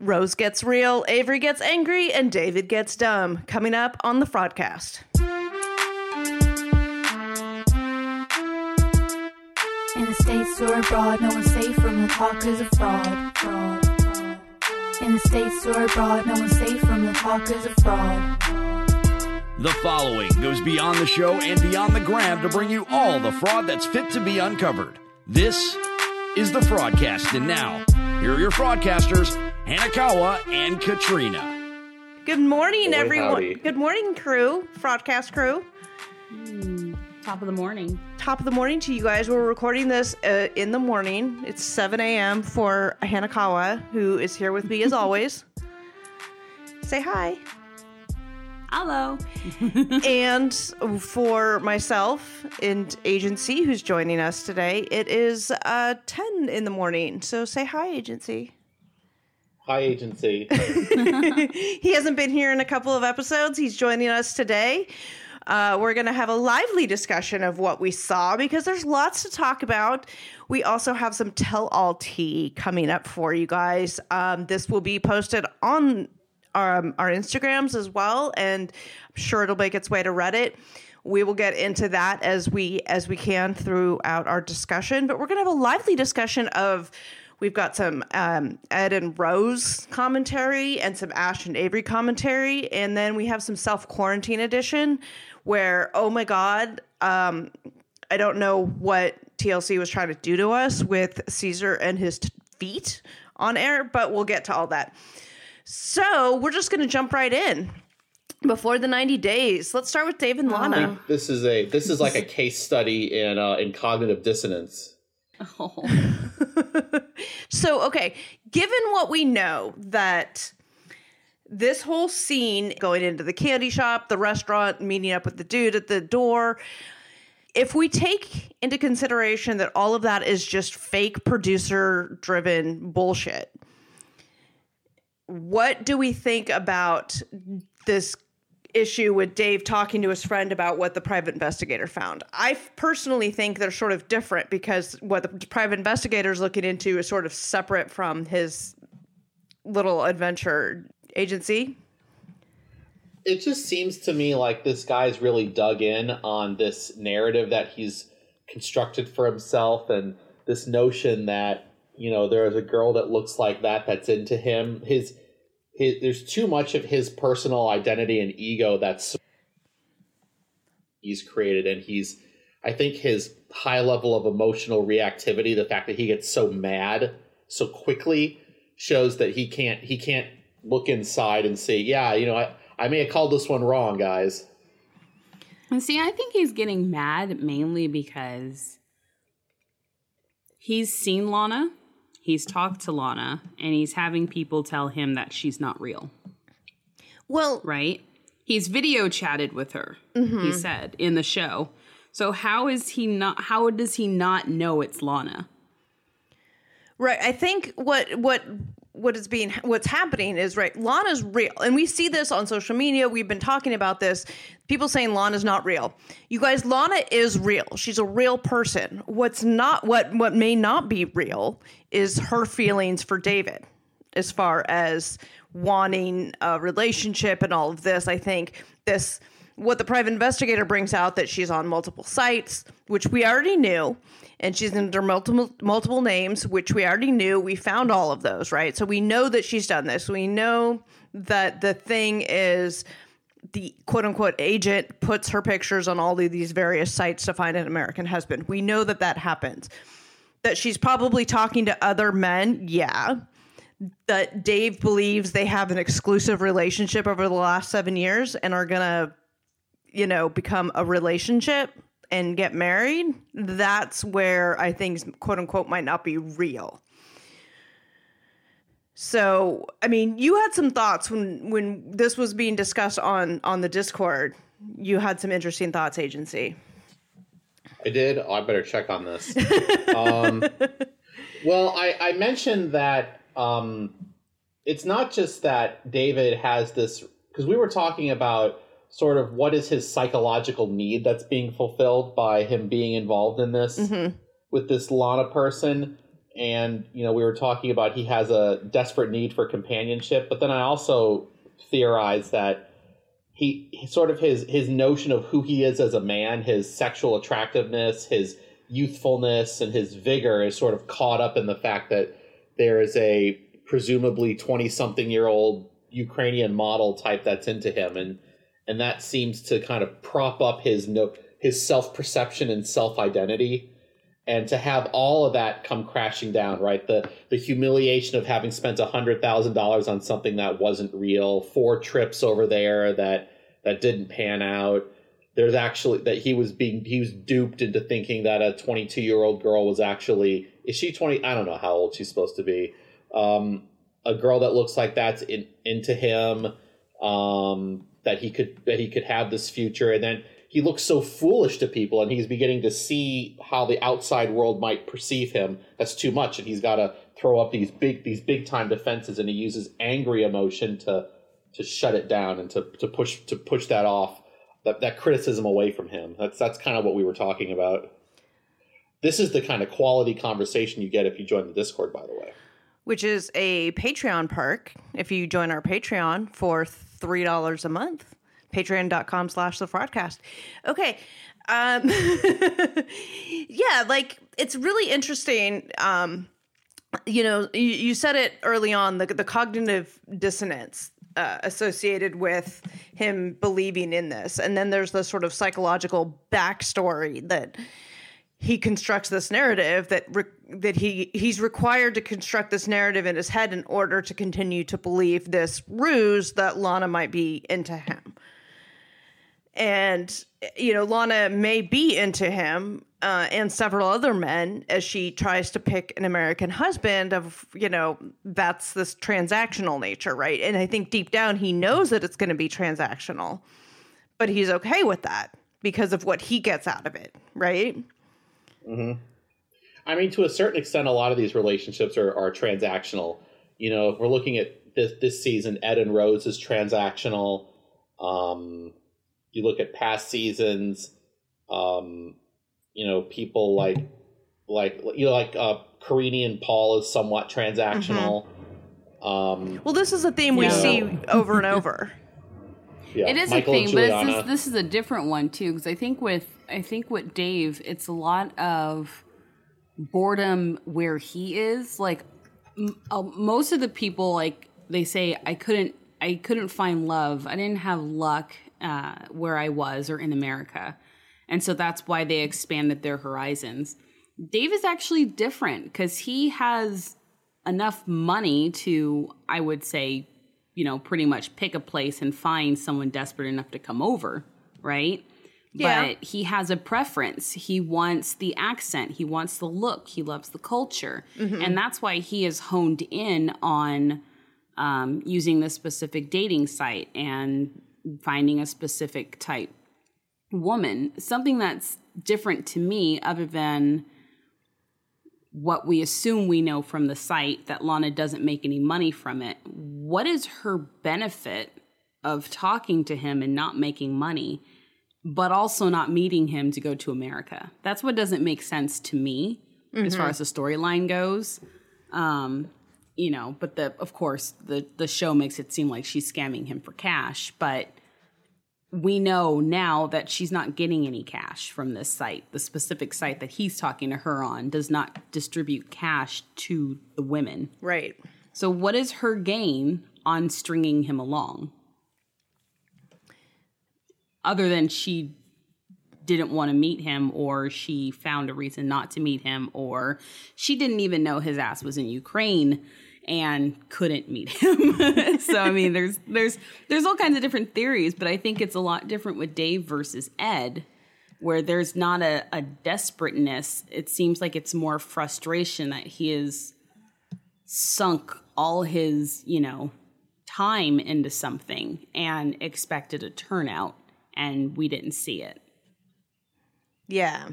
Rose gets real, Avery gets angry, and David gets dumb. Coming up on the Fraudcast. In the States or abroad, no one's safe from the talkers of fraud. In the States or abroad, no one's safe from the talkers of fraud. The following goes beyond the show and beyond the gram to bring you all the fraud that's fit to be uncovered. This is the Fraudcast, and now, here are your fraudcasters, Hanekawa and Katrina. Good morning, everyone. Howdy. Good morning, crew, Fraudcast crew. Top of the morning. Top of the morning to you guys. We're recording this in the morning. It's 7 a.m. for Hanekawa, who is here with me as always. Say hi. Hello. And for myself and Agent C, who's joining us today, it is 10 in the morning. So say hi, Agent C. Hi, Agent C. He hasn't been here in a couple of episodes. He's joining us today. We're going to have a lively discussion of what we saw because there's lots to talk about. We also have some tell-all tea coming up for you guys. This will be posted on our Instagrams as well, and I'm sure it'll make its way to Reddit. We will get into that as we can throughout our discussion, but we're going to have a lively discussion of, we've got some Ed and Rose commentary and some Ash and Avery commentary, and then we have some self-quarantine edition where, oh my God, I don't know what TLC was trying to do to us with Caesar and his feet on air, but we'll get to all that. So we're just going to jump right in. Before the 90 days, let's start with Dave and Lana. This is like a case study in cognitive dissonance. Oh. So, okay, given what we know that this whole scene going into the candy shop, the restaurant, meeting up with the dude at the door, if we take into consideration that all of that is just fake producer-driven bullshit, what do we think about this issue with Dave talking to his friend about what the private investigator found? I personally think they're sort of different because what the private investigator is looking into is sort of separate from his little adventure. Agency. It just seems to me like this guy's really dug in on this narrative that he's constructed for himself and this notion that, you know, there's a girl that looks like that that's into him. There's too much of his personal identity and ego that's he's created, and I think his high level of emotional reactivity, the fact that he gets so mad so quickly, shows that he can't look inside and see, yeah, you know, I may have called this one wrong, guys. And see, I think he's getting mad mainly because he's seen Lana. He's talked to Lana, and he's having people tell him that she's not real. Well, right? He's video chatted with her, mm-hmm. He said, in the show. So how does he not know it's Lana? Right. I think what's happening is, right, Lana's real. And we see this on social media. We've been talking about this. People saying Lana's not real. You guys, Lana is real. She's a real person. What may not be real is her feelings for David as far as wanting a relationship and all of this. I think this, what the private investigator brings out, that she's on multiple sites, which we already knew, and she's under multiple names, which we already knew. We found all of those, right? So we know that she's done this. We know that the thing is, the quote-unquote agent puts her pictures on all of these various sites to find an American husband. We know that that happens. That she's probably talking to other men, yeah. That Dave believes they have an exclusive relationship over the last 7 years and are going to, you know, become a relationship and get married. That's where I think quote unquote might not be real. So, I mean, you had some thoughts when this was being discussed on the Discord. You had some interesting thoughts, Agency. I did. Oh, I better check on this. Well, I mentioned that it's not just that David has this, because we were talking about sort of what is his psychological need that's being fulfilled by him being involved in this, mm-hmm. with this Lana person. and, you know, we were talking about he has a desperate need for companionship. But then I also theorized that he sort of his notion of who he is as a man, his sexual attractiveness, his youthfulness, and his vigor is sort of caught up in the fact that there is a presumably 20-something-year-old Ukrainian model type that's into him. And that seems to kind of prop up his self-perception and self-identity. And to have all of that come crashing down, right? The humiliation of having spent $100,000 on something that wasn't real, 4 trips over there that didn't pan out. There's actually that he was duped into thinking that a 22-year-old girl was actually, is she 20? I don't know how old she's supposed to be. A girl that looks like that's into him, that he could have this future. And then he looks so foolish to people, and he's beginning to see how the outside world might perceive him. That's too much, and he's got to throw up these big time defenses, and he uses angry emotion to shut it down and to push that off, that criticism away from him. That's kind of what we were talking about. This is the kind of quality conversation you get if you join the Discord, by the way. Which is a Patreon perk if you join our Patreon for $3 a month. Patreon.com/TheFraudcast. Okay. Yeah, like, it's really interesting. You know, you said it early on, the cognitive dissonance associated with him believing in this. And then there's the sort of psychological backstory that he constructs this narrative that he's required to construct this narrative in his head in order to continue to believe this ruse that Lana might be into him. And, you know, Lana may be into him and several other men as she tries to pick an American husband of, you know, that's this transactional nature, right? And I think deep down he knows that it's going to be transactional, but he's okay with that because of what he gets out of it, right? Mm-hmm. I mean, to a certain extent, a lot of these relationships are transactional. You know, if we're looking at this season, Ed and Rose is transactional. You look at past seasons, you know, people like Karini and Paul is somewhat transactional. Mm-hmm. Well, this is a theme we see over and over. Yeah, it is Michael a theme, but this is a different one too, because I think with Dave, it's a lot of boredom where he is. Like most of the people, like they say, I couldn't find love. I didn't have luck. Where I was or in America. And so that's why they expanded their horizons. Dave is actually different because he has enough money to, I would say, you know, pretty much pick a place and find someone desperate enough to come over, right? Yeah. But he has a preference. He wants the accent. He wants the look. He loves the culture. Mm-hmm. And that's why he is honed in on using this specific dating site and finding a specific type woman, something that's different to me other than what we assume we know from the site that Lana doesn't make any money from it. What is her benefit of talking to him and not making money, but also not meeting him to go to America? That's what doesn't make sense to me as far as the storyline goes. You know, but of course the show makes it seem like she's scamming him for cash, but we know now that she's not getting any cash from this site. The specific site that he's talking to her on does not distribute cash to the women. Right. So what is her gain on stringing him along? Other than she didn't want to meet him, or she found a reason not to meet him, or she didn't even know his ass was in Ukraine and couldn't meet him. So, I mean, there's all kinds of different theories, but I think it's a lot different with Dave versus Ed, where there's not a desperateness. It seems like it's more frustration that he has sunk all his, you know, time into something and expected a turnout, and we didn't see it. Yeah.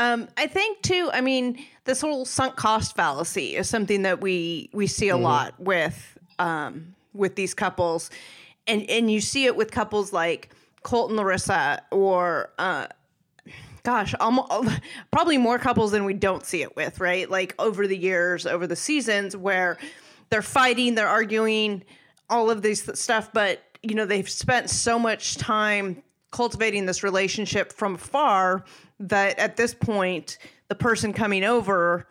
I think too, I mean, this whole sunk cost fallacy is something that we see a lot with these couples, and you see it with couples like Colt and Larissa, or gosh, probably more couples than we don't see it with, right? Like over the years, over the seasons where they're fighting, they're arguing, all of this stuff. But, you know, they've spent so much time cultivating this relationship from afar that at this point, the person coming over,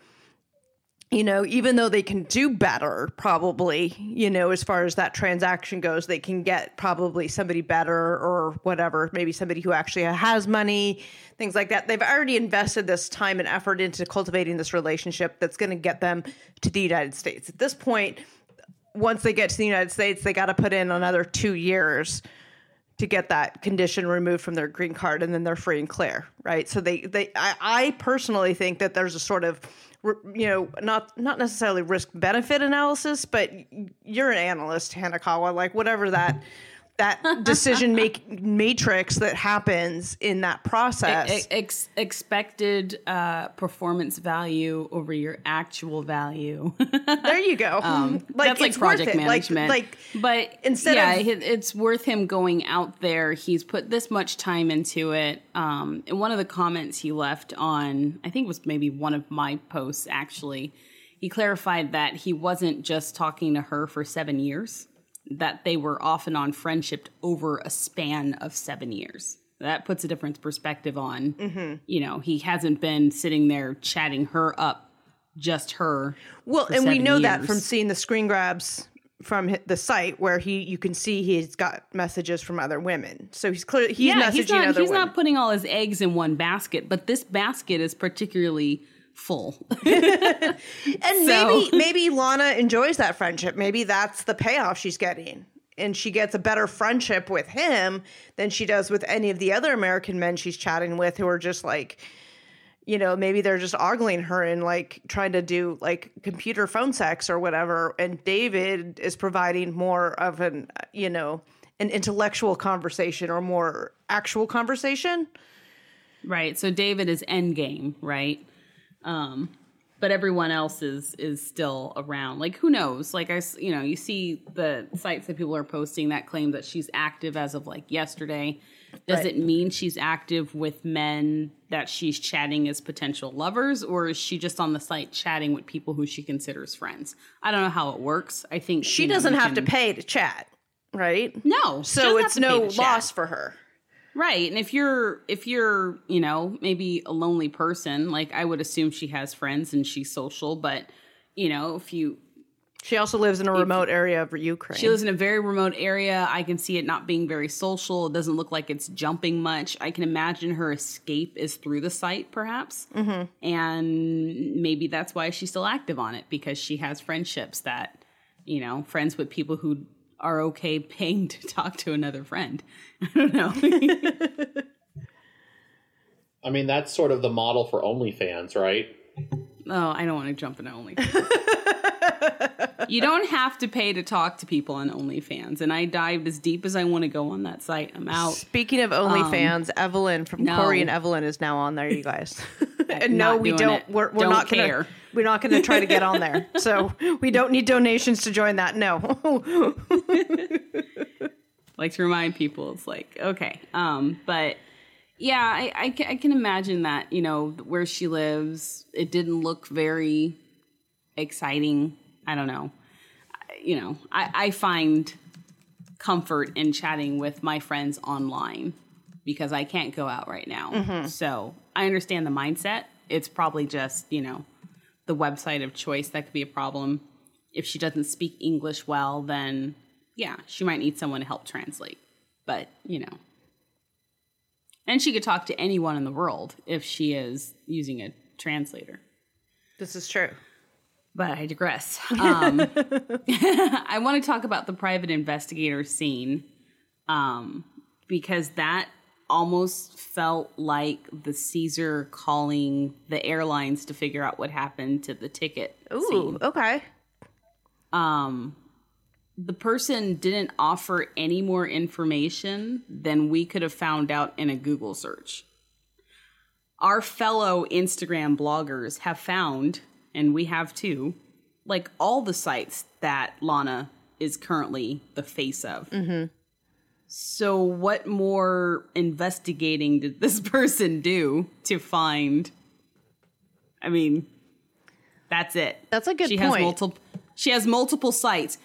you know, even though they can do better, probably, you know, as far as that transaction goes, they can get probably somebody better or whatever, maybe somebody who actually has money, things like that. They've already invested this time and effort into cultivating this relationship that's going to get them to the United States. At this point, once they get to the United States, they got to put in another 2 years to get that condition removed from their green card, and then they're free and clear, right? So I personally think that there's a sort of, you know, not necessarily risk benefit analysis, but you're an analyst, Hanekawa, like whatever that decision making matrix that happens in that process. Expected performance value over your actual value. There you go. Like, that's like project management. But instead, it's worth him going out there. He's put this much time into it. And one of the comments he left on, I think it was maybe one of my posts actually, he clarified that he wasn't just talking to her for 7 years. That they were off and on friendship over a span of 7 years. That puts a different perspective on, you know, he hasn't been sitting there chatting her up, just her. Well, and we know that from seeing the screen grabs from the site where you can see he's got messages from other women. So he's clearly, he's messaging other women. He's not putting all his eggs in one basket, but this basket is particularly full. And maybe Lana enjoys that friendship. Maybe that's the payoff she's getting. And she gets a better friendship with him than she does with any of the other American men she's chatting with who are just like, you know, maybe they're just ogling her and like trying to do like computer phone sex or whatever. And David is providing more of an, you know, an intellectual conversation or more actual conversation. Right. So David is endgame, right? But everyone else is still around. Like, who knows? Like, you know, you see the sites that people are posting that claim that she's active as of like yesterday. Does it mean she's active with men that she's chatting as potential lovers, or is she just on the site chatting with people who she considers friends? I don't know how it works. I think she doesn't have to pay to chat, right? No. So it's no loss for her. Right. And if you're, you know, maybe a lonely person, like I would assume she has friends and she's social, but you know, she also lives in a remote area of Ukraine. She lives in a very remote area. I can see it not being very social. It doesn't look like it's jumping much. I can imagine her escape is through the site perhaps. Mm-hmm. And maybe that's why she's still active on it, because she has friendships that, you know, friends with people who are okay paying to talk to another friend. I don't know. I mean, that's sort of the model for OnlyFans, right? Oh, I don't want to jump into OnlyFans. You don't have to pay to talk to people on OnlyFans. And I dive as deep as I want to go on that site. I'm out. Speaking of OnlyFans, Evelyn from Corey and Evelyn is now on there, you guys. And no, we don't. We're not going to try to get on there. So we don't need donations to join that. No. Like to remind people, it's like, okay. But yeah, I can imagine that, you know, where she lives, it didn't look very exciting. I don't know. You know, I find comfort in chatting with my friends online because I can't go out right now. Mm-hmm. So I understand the mindset. It's probably just, you know, the website of choice that could be a problem. If she doesn't speak English well, then yeah, she might need someone to help translate. But, you know. And she could talk to anyone in the world if she is using a translator. This is true. But I digress. I want to talk about the private investigator scene because that almost felt like the Caesar calling the airlines to figure out what happened to the ticket. Ooh, scene. Okay. The person didn't offer any more information than we could have found out in a Google search. Our fellow Instagram bloggers have found, and we have too, like all the sites that Lana is currently the face of. Mm-hmm. So what more investigating did this person do to find? I mean, that's it. That's a good point. She has multiple sites.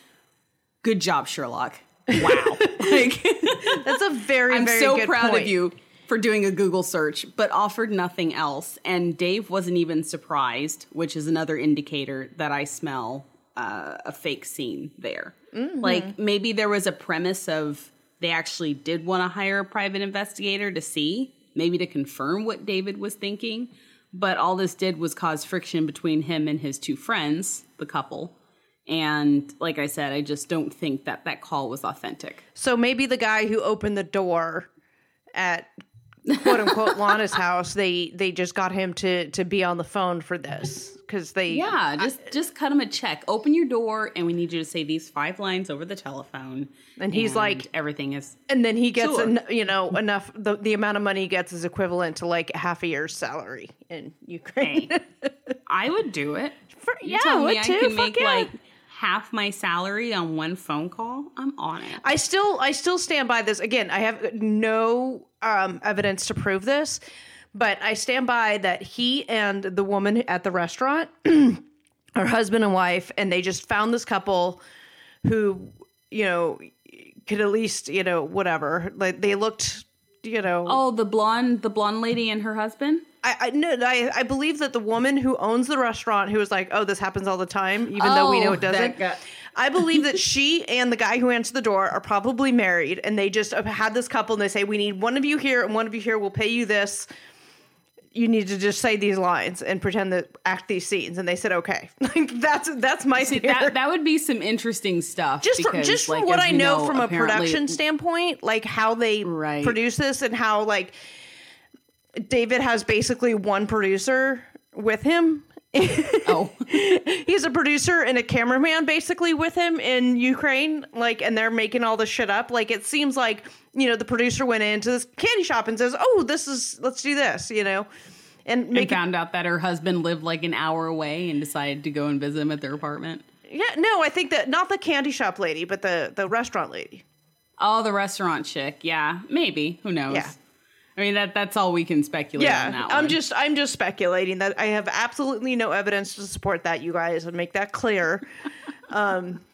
Good job, Sherlock. Wow. That's a very, very good point. I'm so proud of you for doing a Google search, but offered nothing else. And Dave wasn't even surprised, which is another indicator that I smell a fake scene there. Mm-hmm. Like, maybe there was a premise of they actually did want to hire a private investigator to see, maybe to confirm what David was thinking. But all this did was cause friction between him and his two friends, the couple. And like I said, I just don't think that that call was authentic. So maybe the guy who opened the door at quote unquote Lana's house, they just got him to be on the phone for this because they just cut him a check. Open your door, and we need you to say these 5 lines over the telephone. And he's like, everything is. And then he gets enough. The amount of money he gets is equivalent to like half a year's salary in Ukraine. Hey, I would do it. I can make like half my salary on one phone call. I'm on it. I still stand by this. Again, I have no evidence to prove this, but I stand by that he and the woman at the restaurant are husband and wife, and they just found this couple who, could at least, whatever. Like they looked, Oh, the blonde lady and her husband? I believe that the woman who owns the restaurant, who was like, oh, this happens all the time, even though we know it doesn't. I believe that she and the guy who answered the door are probably married, and they just had this couple, and they say, we need one of you here and one of you here. We'll pay you this. You need to just say these lines and pretend to act these scenes. And they said, okay. Like that's my theory. That would be some interesting stuff. Just from what I know from a production standpoint, like how they produce this and how like David has basically one producer with him. Oh, he's a producer and a cameraman basically with him in Ukraine. Like, and they're making all this shit up. Like, it seems like, the producer went into this candy shop and says, oh, let's do this, and found out that her husband lived like an hour away and decided to go and visit him at their apartment. Yeah, no, I think that not the candy shop lady, but the restaurant lady. Oh, the restaurant chick. Yeah, maybe. Who knows? Yeah. I mean, that's all we can speculate on that one. I'm just speculating that I have absolutely no evidence to support that, you guys, and make that clear.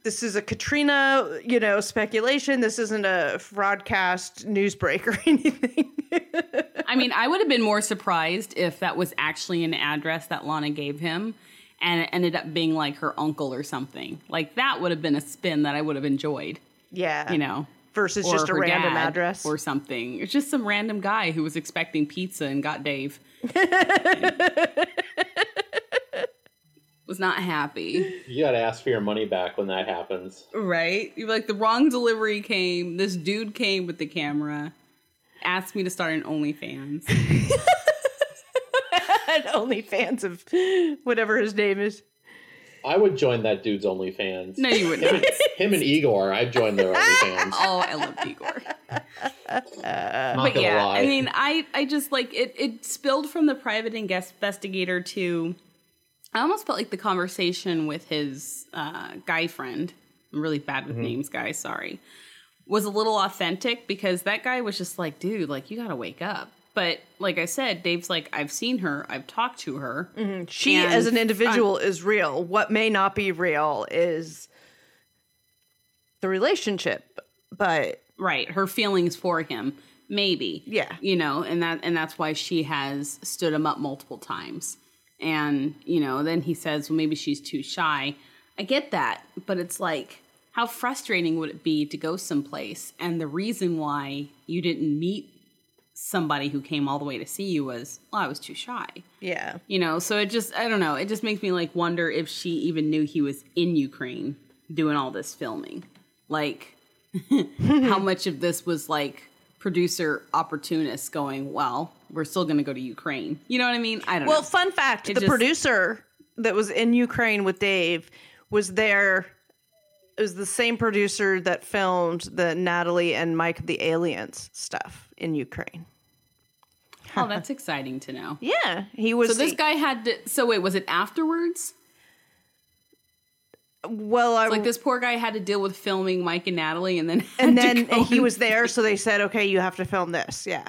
This is a Katrina, speculation. This isn't a Fraudcast news break or anything. I mean, I would have been more surprised if that was actually an address that Lana gave him and it ended up being like her uncle or something. Like that would have been a spin that I would have enjoyed. Yeah. Versus or just a random address or something. It's just some random guy who was expecting pizza and got Dave. And was not happy. You got to ask for your money back when that happens. Right? You're like, the wrong delivery came. This dude came with the camera. Asked me to start an OnlyFans. An OnlyFans of whatever his name is. I would join that dude's OnlyFans. No, you wouldn't. Him and Igor, I'd join their OnlyFans. Oh, I love Igor. Not but yeah, lie. I mean, I just like it. It spilled from the private and guest investigator to. I almost felt like the conversation with his guy friend. I'm really bad with names, guys. Sorry. Was a little authentic because that guy was just like, dude, like you got to wake up. But like I said, Dave's like, I've seen her. I've talked to her. Mm-hmm. She as an individual is real. What may not be real is the relationship. But right. Her feelings for him. Maybe. Yeah. And that's why she has stood him up multiple times. And, then he says, well, maybe she's too shy. I get that. But it's like, how frustrating would it be to go someplace? And the reason why you didn't meet somebody who came all the way to see you was, well, I was too shy. Yeah. So it just, I don't know. It just makes me like wonder if she even knew he was in Ukraine doing all this filming. Like how much of this was like producer opportunists going, well, we're still going to go to Ukraine. You know what I mean? I don't know. Well, fun fact, the producer that was in Ukraine with Dave was there. It was the same producer that filmed the Natalie and Mike the Aliens stuff in Ukraine. Oh, that's exciting to know. Yeah, he was. So this guy had to. So wait, was it afterwards? Well, I like this poor guy had to deal with filming Mike and Natalie, and then he was there, so they said, "Okay, you have to film this." Yeah.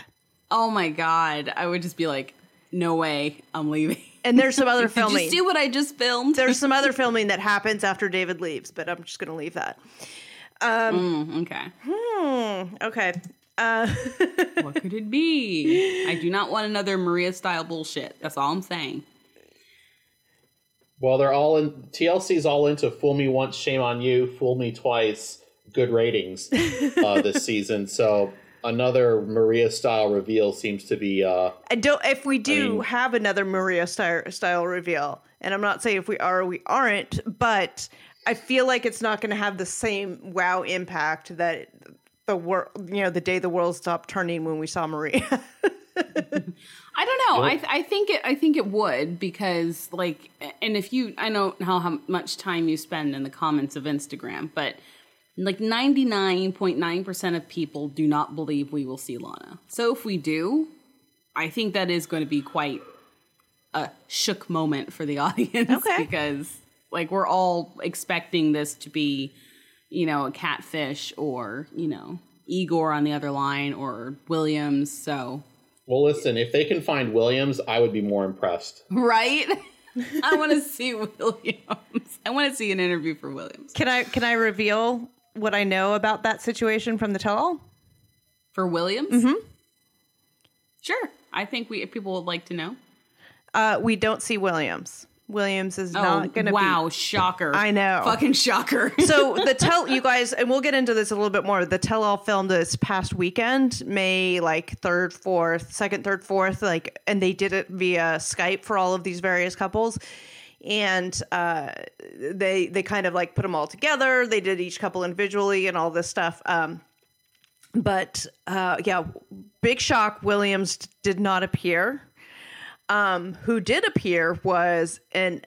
Oh my God, I would just be like, "No way, I'm leaving." And there's some other filming. Did you see what I just filmed? There's some other filming that happens after David leaves, but I'm just going to leave that. Okay. What could it be? I do not want another Maria-style bullshit. That's all I'm saying. Well, they're all in... TLC's all into fool me once, shame on you, fool me twice, good ratings this season, so... Another Maria style reveal seems to be. If we have another Maria style reveal, and I'm not saying if we are or we aren't, but I feel like it's not going to have the same wow impact that the world, you know, the day the world stopped turning when we saw Maria. I don't know. I think it would, because like, and if you, I don't know how much time you spend in the comments of Instagram, but. Like 99.9% of people do not believe we will see Lana. So if we do, I think that is going to be quite a shook moment for the audience. Okay. Because like we're all expecting this to be, you know, a catfish or, you know, Igor on the other line or Williams. So. Well, listen, if they can find Williams, I would be more impressed. Right? I want to see Williams. I want to see an interview for Williams. Can I reveal what I know about that situation from the tell-all? For Williams? Mm-hmm. Sure. I think people would like to know. We don't see Williams. Williams is not going to be... Wow, shocker. I know. Fucking shocker. So the you guys, and we'll get into this a little bit more, the tell-all filmed this past weekend, May like 3rd, 4th, 2nd, 3rd, 4th, like, and they did it via Skype for all of these various couples. And they kind of like put them all together. They did each couple individually and all this stuff. But big shock, Williams did not appear. Who did appear was an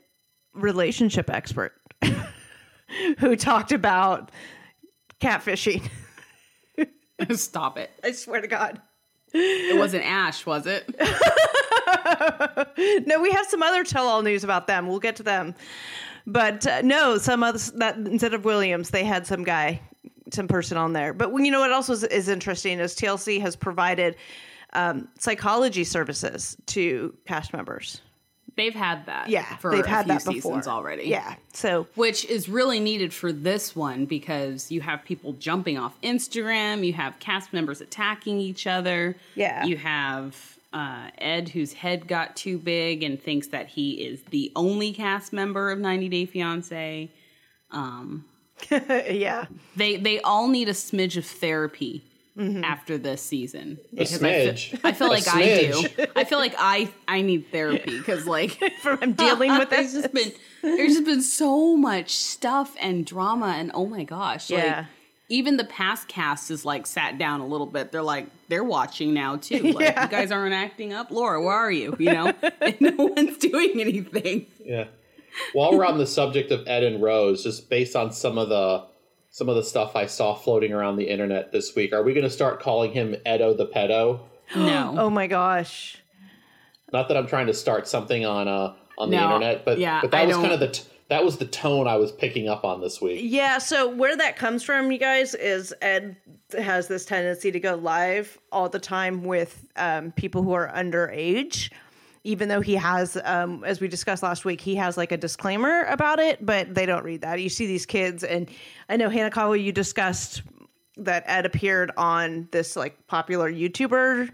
relationship expert who talked about catfishing. Stop it. I swear to God. It wasn't Ash, was it? No, we have some other tell-all news about them. We'll get to them. But no, some others, that instead of Williams, they had some guy, some person on there. But you know what else is interesting is TLC has provided... psychology services to cast members. They've had that. Yeah, for they've had that before. Seasons already. Yeah, so which is really needed for this one because you have people jumping off Instagram, you have cast members attacking each other. Yeah, you have Ed whose head got too big and thinks that he is the only cast member of 90 Day Fiancé. Yeah, they all need a smidge of therapy. Mm-hmm. After this season, because I feel like I need therapy because like I'm dealing with this. There's just been so much stuff and drama and oh my gosh, yeah. Like, even the past cast is like sat down a little bit. They're like they're watching now too. Like yeah. You guys aren't acting up, Laura. Where are you? You know, and no one's doing anything. Yeah. While we're on the subject of Ed and Rose, just based on some of the stuff I saw floating around the internet this week. Are we going to start calling him Edo the pedo? No. Oh my gosh. Not that I'm trying to start something on the internet, but that was kind of that was the tone I was picking up on this week. Yeah. So where that comes from, you guys, is Ed has this tendency to go live all the time with people who are underage. Even though he has, as we discussed last week, he has like a disclaimer about it, but they don't read that. You see these kids, and I know, Hanekawa, you discussed that Ed appeared on this like popular YouTuber,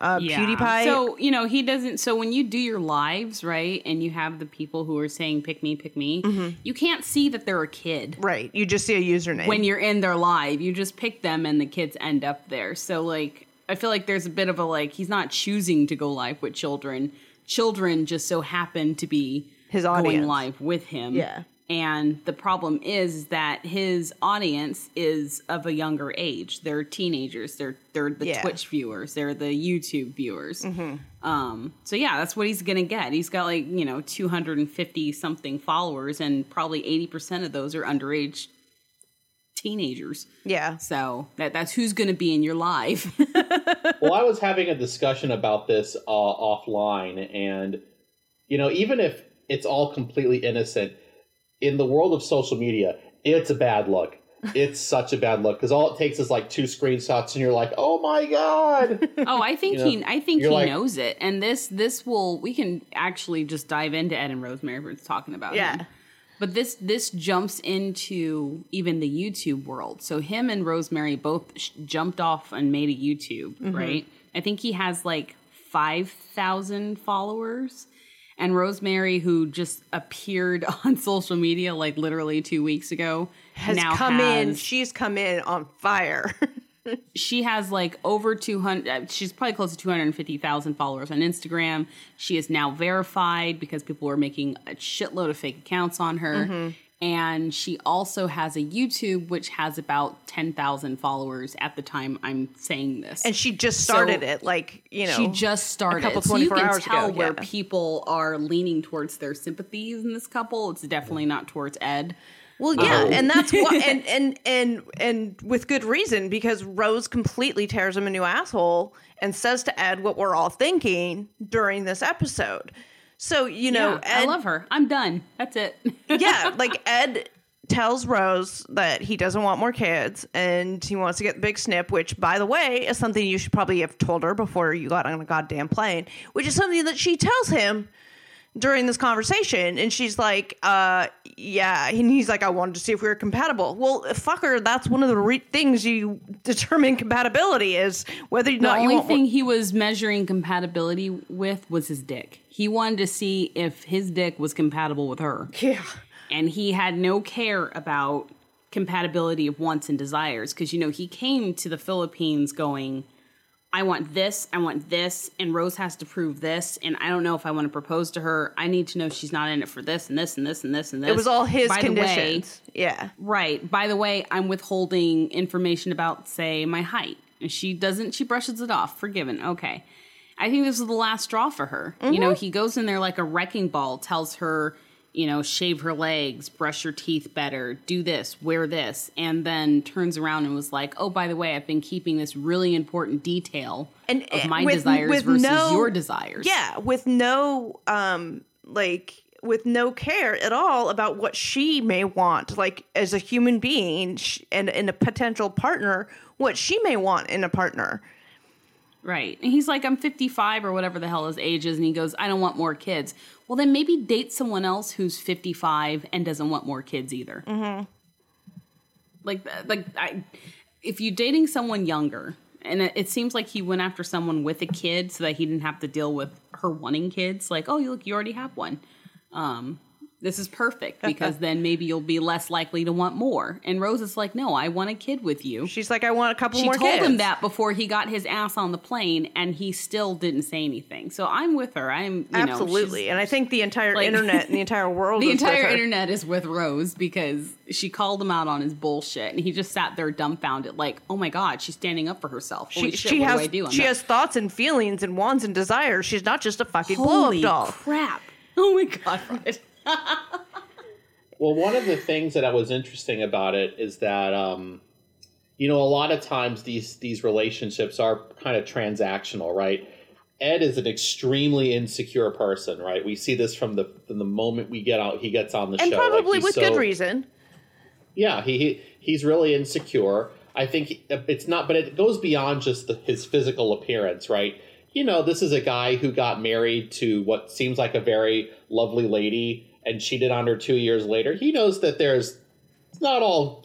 PewDiePie. So, you know, he doesn't, so when you do your lives, right, and you have the people who are saying, pick me, mm-hmm. You can't see that they're a kid. Right. You just see a username. When you're in their live, you just pick them and the kids end up there. So like. I feel like there's a bit of a, like, he's not choosing to go live with children. Children just so happen to be his audience. Going live with him. Yeah. And the problem is that his audience is of a younger age. They're teenagers. They're the Twitch viewers. They're the YouTube viewers. Mm-hmm. So, yeah, that's what he's going to get. He's got, like, you know, 250-something followers, and probably 80% of those are underage teenagers. Yeah. So that's who's going to be in your life. Well, I was having a discussion about this offline, and, you know, even if it's all completely innocent, in the world of social media, it's a bad look. It's such a bad look because all it takes is like two screenshots and you're like, oh my God. Oh, I think he knows it. And we can actually just dive into Ed and Rosemary we're talking about. Yeah. Him. But this jumps into even the YouTube world. So him and Rosemary both jumped off and made a YouTube, mm-hmm. right? I think he has like 5,000 followers. And Rosemary, who just appeared on social media like literally 2 weeks ago, she's come in on fire. She has like over 200, she's probably close to 250,000 followers on Instagram. She is now verified because people were making a shitload of fake accounts on her. Mm-hmm. And she also has a YouTube, which has about 10,000 followers at the time I'm saying this. And she just started She just started. A couple 24 hours ago. So you can tell where people are leaning towards their sympathies in this couple. It's definitely not towards Ed. Well, yeah, and that's why, and with good reason, because Rose completely tears him a new asshole and says to Ed what we're all thinking during this episode. So, Ed, I love her. I'm done. That's it. Yeah. Like Ed tells Rose that he doesn't want more kids and he wants to get the big snip, which, by the way, is something you should probably have told her before you got on a goddamn plane, which is something that she tells him during this conversation. And she's like, yeah. And he's like, I wanted to see if we were compatible. Well, fucker, that's one of the things you determine compatibility is whether or not you want... The only thing he was measuring compatibility with was his dick. He wanted to see if his dick was compatible with her. Yeah. And he had no care about compatibility of wants and desires. Because, he came to the Philippines going... I want this, and Rose has to prove this, and I don't know if I want to propose to her. I need to know she's not in it for this, and this, and this, and this, and this. It was all his conditions. Yeah. Right. By the way, I'm withholding information about, say, my height. And she brushes it off. Forgiven. Okay. I think this was the last straw for her. Mm-hmm. He goes in there like a wrecking ball, tells her, shave her legs, brush her teeth better, do this, wear this, and then turns around and was like, oh, by the way, I've been keeping this really important detail of my desires versus your desires. Yeah, with no care at all about what she may want, like as a human being and in a potential partner, what she may want in a partner. Right. And he's like, I'm 55 or whatever the hell his age is. And he goes, I don't want more kids. Well, then maybe date someone else who's 55 and doesn't want more kids either. Mm-hmm. If you're dating someone younger, and it seems like he went after someone with a kid so that he didn't have to deal with her wanting kids. Like, oh, look, you already have one. This is perfect because then maybe you'll be less likely to want more. And Rose is like, no, I want a kid with you. She's like, I want a couple more kids. She told him that before he got his ass on the plane and he still didn't say anything. So I'm with her. Absolutely. And I think the entire internet and the entire world is with her. The entire internet is with Rose because she called him out on his bullshit. And he just sat there dumbfounded like, oh my God, she's standing up for herself. She has thoughts and feelings and wants and desires. She's not just a fucking blow-up doll. Holy crap. Oh my God, Rod. Well, one of the things that was interesting about it is that, a lot of times these relationships are kind of transactional, right? Ed is an extremely insecure person, right? We see this from the moment he gets on the show. And probably with good reason. Yeah, he's really insecure. I think it's not, but it goes beyond just his physical appearance, right? This is a guy who got married to what seems like a very lovely lady and cheated on her 2 years later. He knows that it's not all,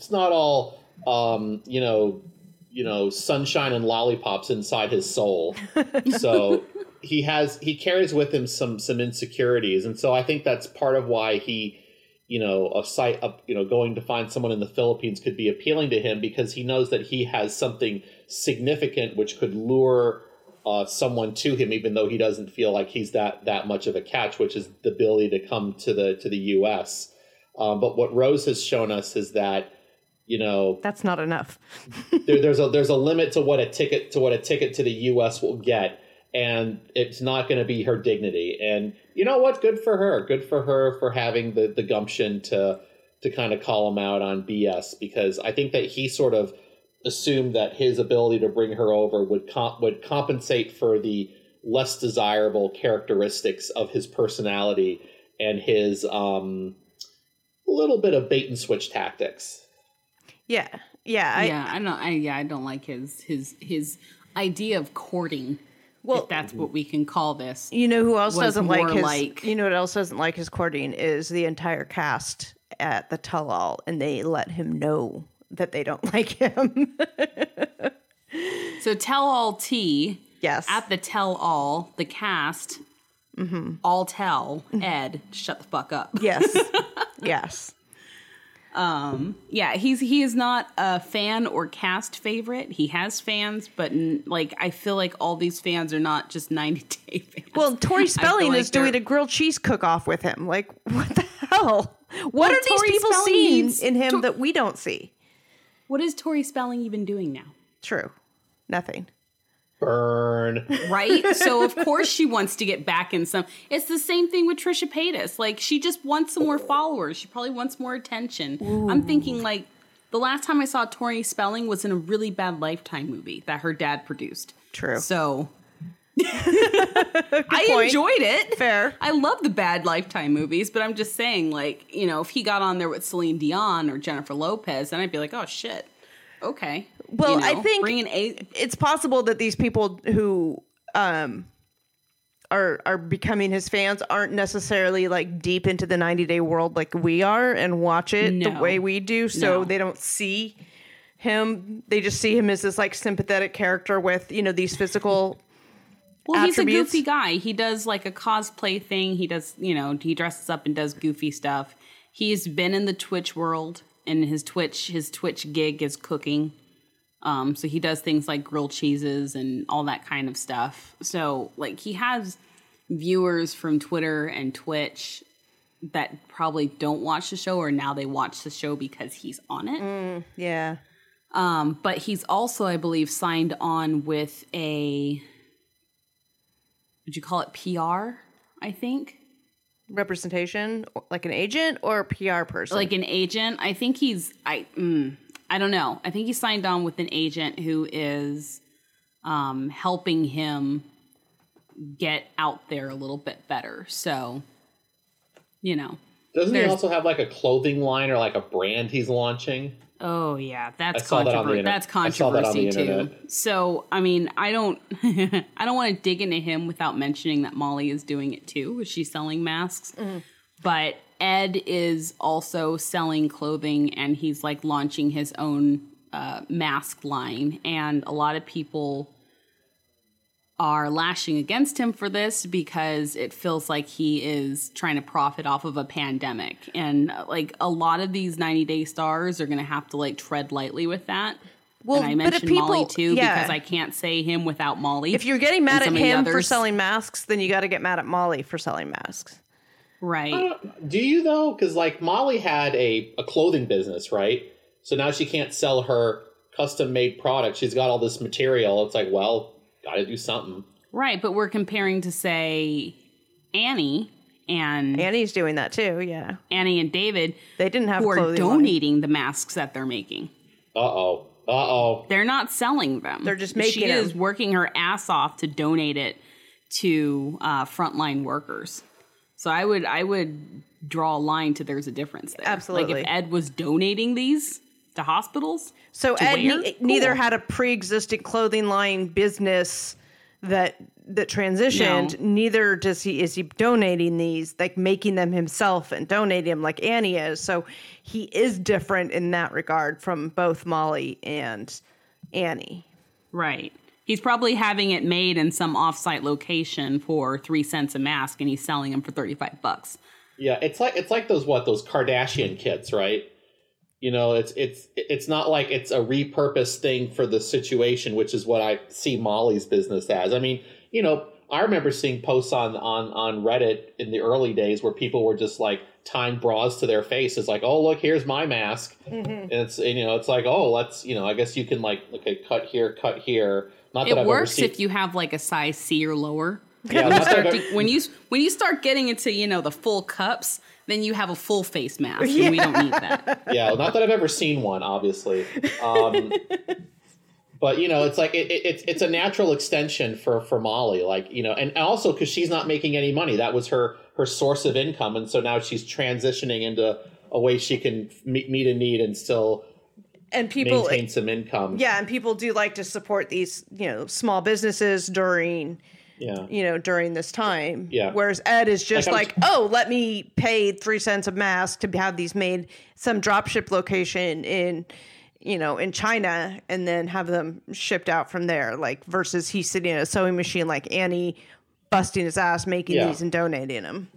sunshine and lollipops inside his soul. So he carries with him some insecurities. And so I think that's part of why going to find someone in the Philippines could be appealing to him because he knows that he has something significant which could lure someone to him, even though he doesn't feel like he's that much of a catch, which is the ability to come to the U.S. But what Rose has shown us is that that's not enough. there's a limit to what a ticket to the U.S. will get, and it's not going to be her dignity. And you know what? Good for her for having the gumption to kind of call him out on BS, because I think that he sort of assumed that his ability to bring her over would compensate for the less desirable characteristics of his personality and his little bit of bait and switch tactics. Yeah. Yeah. I don't like his idea of courting. Well, if that's what we can call this. You know who else doesn't like his? You know what else doesn't like his courting is the entire cast at the tell-all, and they let him know that they don't like him. So tell-all tea. Yes. At the tell-all, the cast. Mm-hmm. All tell Ed, shut the fuck up. Yes. Yes. Yeah, he is not a fan or cast favorite. He has fans, but I feel like all these fans are not just 90 Day fans. Well, Tori Spelling is doing a grilled cheese cook-off with him. Like, what the hell? What are these people seeing in him that we don't see? What is Tori Spelling even doing now? True. Nothing. Burn. Right? So, of course, she wants to get back in some. It's the same thing with Trisha Paytas. Like, she just wants some more followers. She probably wants more attention. Ooh. I'm thinking, the last time I saw Tori Spelling was in a really bad Lifetime movie that her dad produced. True. So, I enjoyed it. Fair. I love the bad Lifetime movies, but I'm just saying, if he got on there with Celine Dion or Jennifer Lopez, then I'd be like, oh, shit. Okay. Well, I think it's possible that these people who are becoming his fans aren't necessarily deep into the 90 Day world like we are and watch it the way we do. So they don't see him. They just see him as this sympathetic character with, these physical attributes. He's a goofy guy. He does a cosplay thing. He does, he dresses up and does goofy stuff. He's been in the Twitch world. And his Twitch gig is cooking. So he does things like grilled cheeses and all that kind of stuff. So, he has viewers from Twitter and Twitch that probably don't watch the show, or now they watch the show because he's on it. Yeah. But he's also, I believe, signed on with a, would you call it PR, I think? Representation, like an agent or a PR person? Like an agent. I think I don't know. I think he signed on with an agent who is helping him get out there a little bit better. So, Doesn't he also have a clothing line or a brand he's launching? Oh, yeah. That's controversy too. So, I don't want to dig into him without mentioning that Molly is doing it too. She's selling masks. Mm-hmm. But Ed is also selling clothing, and he's launching his own mask line. And a lot of people are lashing against him for this because it feels like he is trying to profit off of a pandemic. And a lot of these 90 Day stars are going to have to tread lightly with that. Well, and I mentioned Molly too, because I can't say him without Molly. If you're getting mad at him for selling masks, then you got to get mad at Molly for selling masks. Right. Do you though? Because Molly had a clothing business, right? So now she can't sell her custom made product. She's got all this material. It's gotta do something. Right, but we're comparing to, say, Annie and... Annie's doing that too, yeah. Annie and David. They didn't have clothing. Who are donating the masks that they're making. Uh-oh. Uh-oh. They're not selling them. They're just making them. She is working her ass off to donate it to frontline workers. So I would draw a line to there's a difference there. Absolutely. If Ed was donating these... to hospitals? So Ed neither had a pre-existing clothing line business that transitioned. No. Neither is he donating these, making them himself and donating them like Annie is. So he is different in that regard from both Molly and Annie. Right. He's probably having it made in some offsite location for 3 cents a mask, and he's selling them for $35. Yeah, it's like those Kardashian kits, right? It's not like it's a repurposed thing for the situation, which is what I see Molly's business as. I remember seeing posts on Reddit in the early days where people were just tying bras to their face. It's oh, look, here's my mask. Mm-hmm. And I guess you can cut here. Not that it works if you have a size C or lower. Yeah, when you start getting into the full cups, then you have a full face mask, and we don't need that. Yeah, well, not that I've ever seen one, obviously. But it's a natural extension for Molly, and also because she's not making any money. That was her source of income, and so now she's transitioning into a way she can meet a need and still maintain some income. Yeah, and people do like to support these, you know, small businesses during, you know, during this time. Yeah. Whereas Ed is just oh, let me pay 3 cents a mask to have these made some dropship location in, you know, in China and then have them shipped out from there. Like versus he's sitting at a sewing machine like Annie, busting his ass, making these and donating them.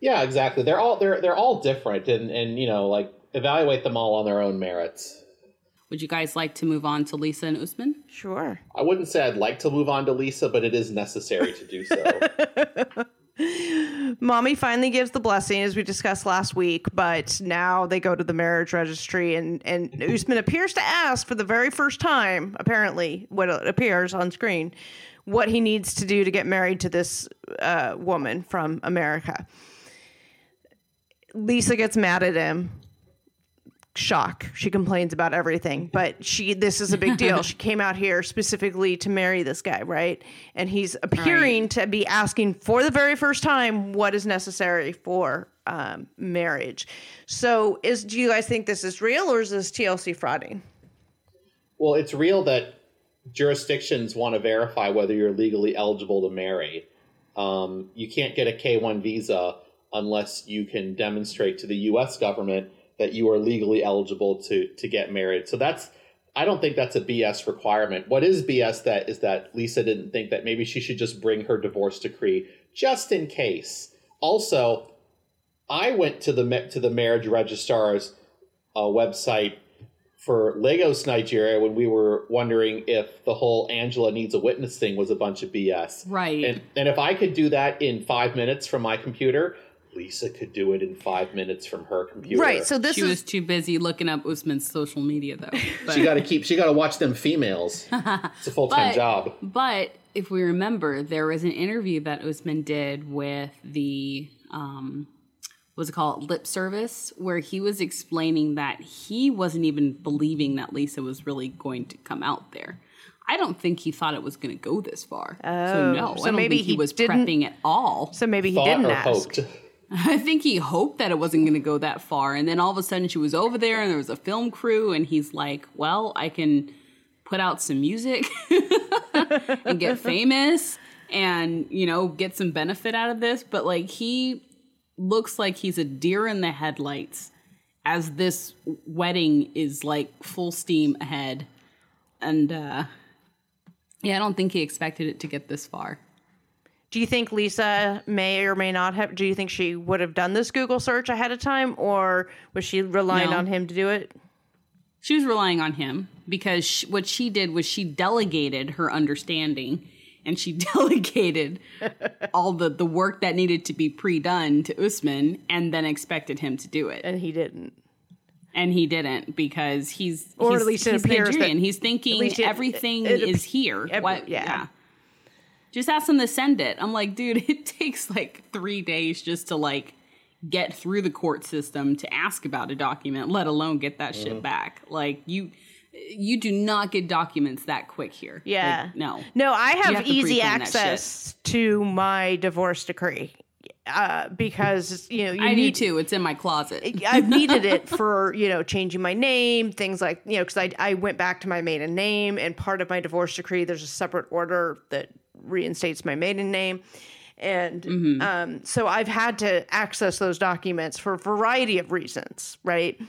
Yeah, exactly. They're all different, and you know, like evaluate them all on their own merits. Would you guys like to move on to Lisa and Usman? Sure. I wouldn't say I'd like to move on to Lisa, but it is necessary to do so. Mommy finally gives the blessing, as we discussed last week, but now they go to the marriage registry, and Usman appears to ask for the very first time, apparently, what appears on screen, what he needs to do to get married to this woman from America. Lisa gets mad at him. Shock. She complains about everything, but this is a big deal. She came out here specifically to marry this guy, right? And he's appearing to be asking for the very first time what is necessary for marriage. So do you guys think this is real, or is this TLC frauding? Well, it's real that jurisdictions want to verify whether you're legally eligible to marry. You can't get a K-1 visa unless you can demonstrate to the U.S. government that you are legally eligible to get married. So I don't think that's a BS requirement. What is BS is that Lisa didn't think that maybe she should just bring her divorce decree just in case. Also, I went to the marriage registrar's website for Lagos, Nigeria, when we were wondering if the whole Angela needs a witness thing was a bunch of BS. Right. And if I could do that in 5 minutes from my computer, Lisa could do it in 5 minutes from her computer. Right. So she was too busy looking up Usman's social media, though. But she got to watch them females. It's a full-time job. But if we remember, there was an interview that Usman did with the, what's it called? Lip service, where he was explaining that he wasn't even believing that Lisa was really going to come out there. I don't think he thought it was going to go this far. Oh, so no. So I don't think he was prepping at all. So maybe he didn't ask. Hoped. I think he hoped that it wasn't going to go that far. And then all of a sudden she was over there and there was a film crew. And he's like, well, I can put out some music and get famous and, you know, get some benefit out of this. But like he looks like he's a deer in the headlights as this wedding is like full steam ahead. And I don't think he expected it to get this far. Do you think Lisa may or may not have... Do you think she would have done this Google search ahead of time, or was she relying on him to do it? She was relying on him because what she did was she delegated her understanding, and she delegated all the work that needed to be pre-done to Usman and then expected him to do it. And he didn't. And he didn't because he's Nigerian. He's thinking everything is here. Just ask him to send it. I'm like, dude, it takes like 3 days just to like get through the court system to ask about a document, let alone get that shit back. Like you do not get documents that quick here. Yeah. Like, no. No, I have easy access to my divorce decree because, you know, I need to. It's in my closet. I've needed it for, you know, changing my name, things like, you know, because I went back to my maiden name, and part of my divorce decree, there's a separate order that reinstates my maiden name, and so I've had to access those documents for a variety of reasons, right?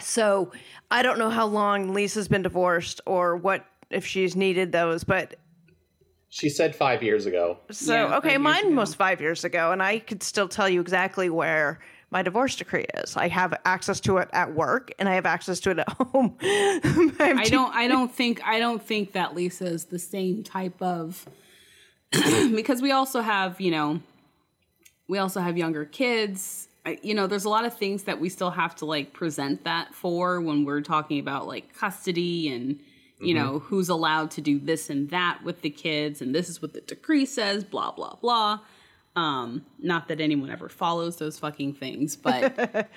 So I don't know how long Lisa's been divorced or what, if she's needed those, but she said 5 years ago. So yeah, okay, mine was 5 years ago, and I could still tell you exactly where my divorce decree is. I have access to it at work, and I have access to it at home. I don't think that Lisa is the same type of. Because we also have, you know, younger kids. You know, there's a lot of things that we still have to, like, present that for when we're talking about, like, custody and, you know, who's allowed to do this and that with the kids. And this is what the decree says, blah, blah, blah. Not that anyone ever follows those fucking things, but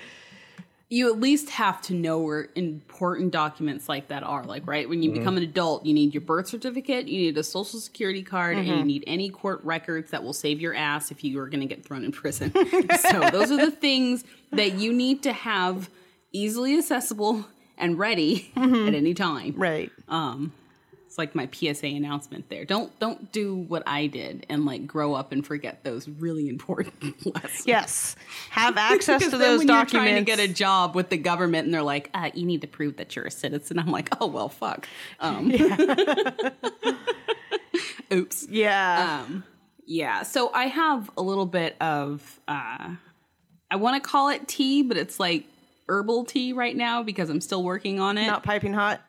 you at least have to know where important documents like that are. Like, right, when you mm-hmm. become an adult, you need your birth certificate, you need a social security card, mm-hmm. and you need any court records that will save your ass if you are going to get thrown in prison. So those are the things that you need to have easily accessible and ready mm-hmm. at any time. Right. It's like my PSA announcement there. Don't do what I did and like grow up and forget those really important lessons. Yes. Have access to those when documents. You're trying to get a job with the government and they're like, you need to prove that you're a citizen. I'm like, oh, well, fuck. Yeah. Oops. Yeah. Yeah. So I have a little bit of, I want to call it tea, but it's like herbal tea right now because I'm still working on it. Not piping hot.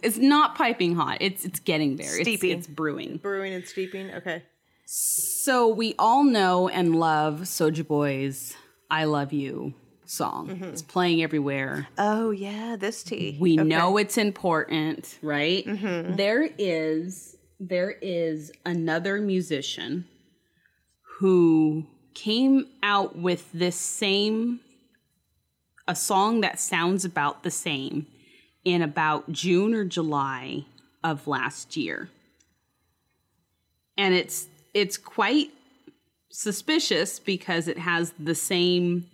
It's not piping hot. It's getting there. Steeping. It's brewing. Brewing and steeping. Okay. So we all know and love Soulja Boy's I Love You song. Mm-hmm. It's playing everywhere. Oh, yeah. This tea. We know it's important, right? Mm-hmm. There is another musician who came out with this same, a song that sounds about the same, in about June or July of last year. And it's quite suspicious because it has the same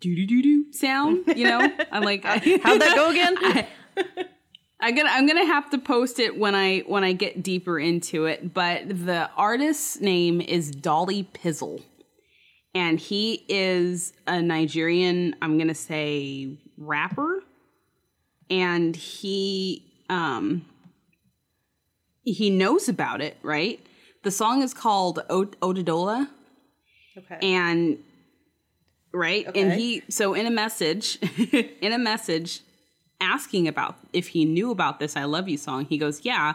do-do-do-do sound, you know? I'm like, how'd that go again? I'm gonna have to post it when I get deeper into it, but the artist's name is Dolly Pizzle. And he is a Nigerian, I'm gonna say, rapper. And he knows about it, right? The song is called Ododola. Okay. And right? Okay. And he, so in a message, asking about if he knew about this I Love You song, he goes, yeah,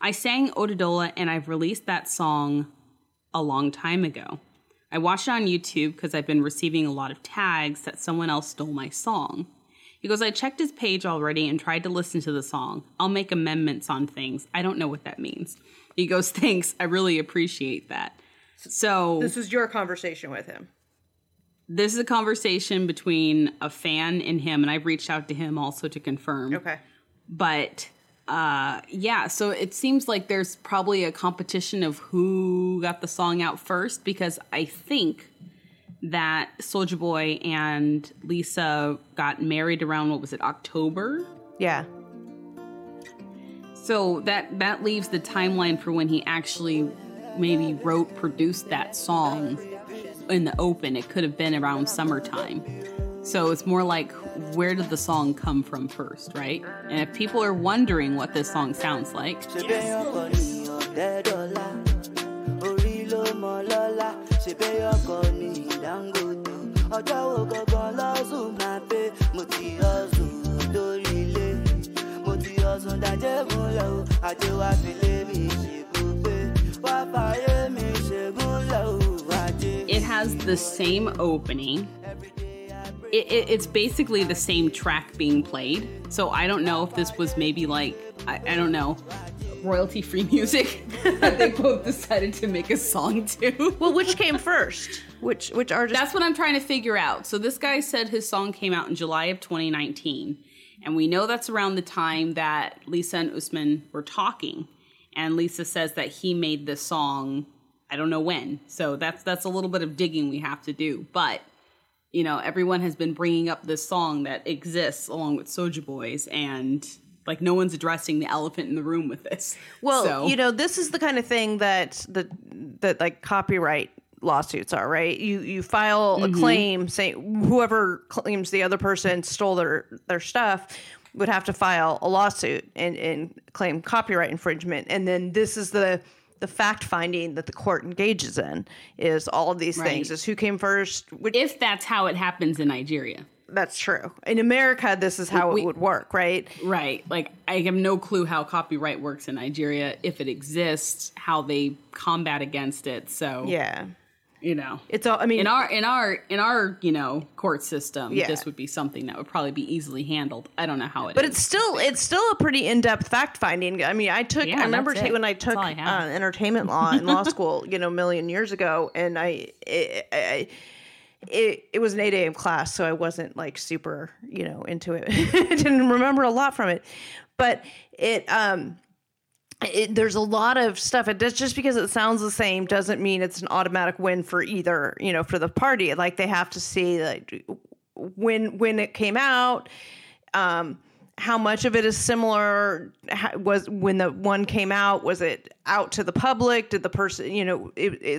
I sang Ododola and I've released that song a long time ago. I watched it on YouTube because I've been receiving a lot of tags that someone else stole my song. He goes, I checked his page already and tried to listen to the song. I'll make amendments on things. I don't know what that means. He goes, thanks. I really appreciate that. So this is your conversation with him. This is a conversation between a fan and him. And I've reached out to him also to confirm. Okay. But yeah, so it seems like there's probably a competition of who got the song out first, because I think that Soulja Boy and Lisa got married around, what was it, October? Yeah. So that leaves the timeline for when he actually maybe produced that song in the open. It could have been around summertime. So it's more like, where did the song come from first, right? And if people are wondering what this song sounds like... It has the same opening. It's basically the same track being played. So I don't know if this was maybe like, I don't know, royalty-free music that they both decided to make a song to. Well, which came first? Which artist? That's what I'm trying to figure out. So this guy said his song came out in July of 2019. And we know that's around the time that Lisa and Usman were talking. And Lisa says that he made this song, I don't know when. So that's a little bit of digging we have to do. But, you know, everyone has been bringing up this song that exists along with Soulja Boy's, and... like, no one's addressing the elephant in the room with this. Well, so, you know, this is the kind of thing that that like copyright lawsuits are, right? You file mm-hmm. a claim saying whoever claims the other person stole their stuff would have to file a lawsuit and claim copyright infringement. And then this is the fact finding that the court engages in, is all of these right. things, is who came first. Which, if that's how it happens in Nigeria. That's true. In America, this is how it would work, right? Right. Like, I have no clue how copyright works in Nigeria, if it exists, how they combat against it. So, yeah, you know, it's all, I mean, in our, you know, court system, yeah. this would be something that would probably be easily handled. I don't know how it but is. But it's still a pretty in-depth fact finding. I mean, I remember when I took entertainment law in law school, you know, a million years ago, and I It was an 8 a.m. class, so I wasn't like super, into it. Didn't remember a lot from it, but there's a lot of stuff. It does, just because it sounds the same doesn't mean it's an automatic win for either, for the party. Like they have to see like when it came out, how much of it is similar. Was when the one came out, was it out to the public? Did the person,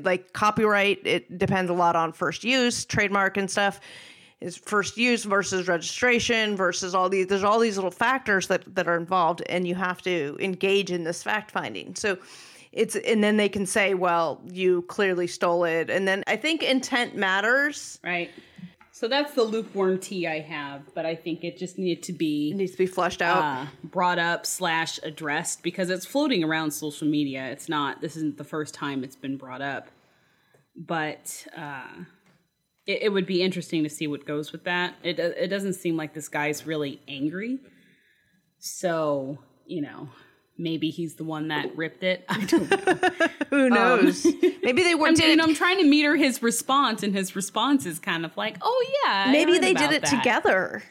like copyright, it depends a lot on first use, trademark and stuff. Is first use versus registration versus all these, there's all these little factors that are involved, and you have to engage in this fact finding. So and then they can say, well, you clearly stole it. And then I think intent matters. Right. So that's the lukewarm tea I have, but I think it just needs to be fleshed out, brought up / addressed, because it's floating around social media. This isn't the first time it's been brought up, but it would be interesting to see what goes with that. It doesn't seem like this guy's really angry. So, maybe he's the one that ripped it. I don't know. Who knows? Maybe they weren't. I'm trying to meter his response, and his response is kind of like, "Oh yeah, maybe they did it together,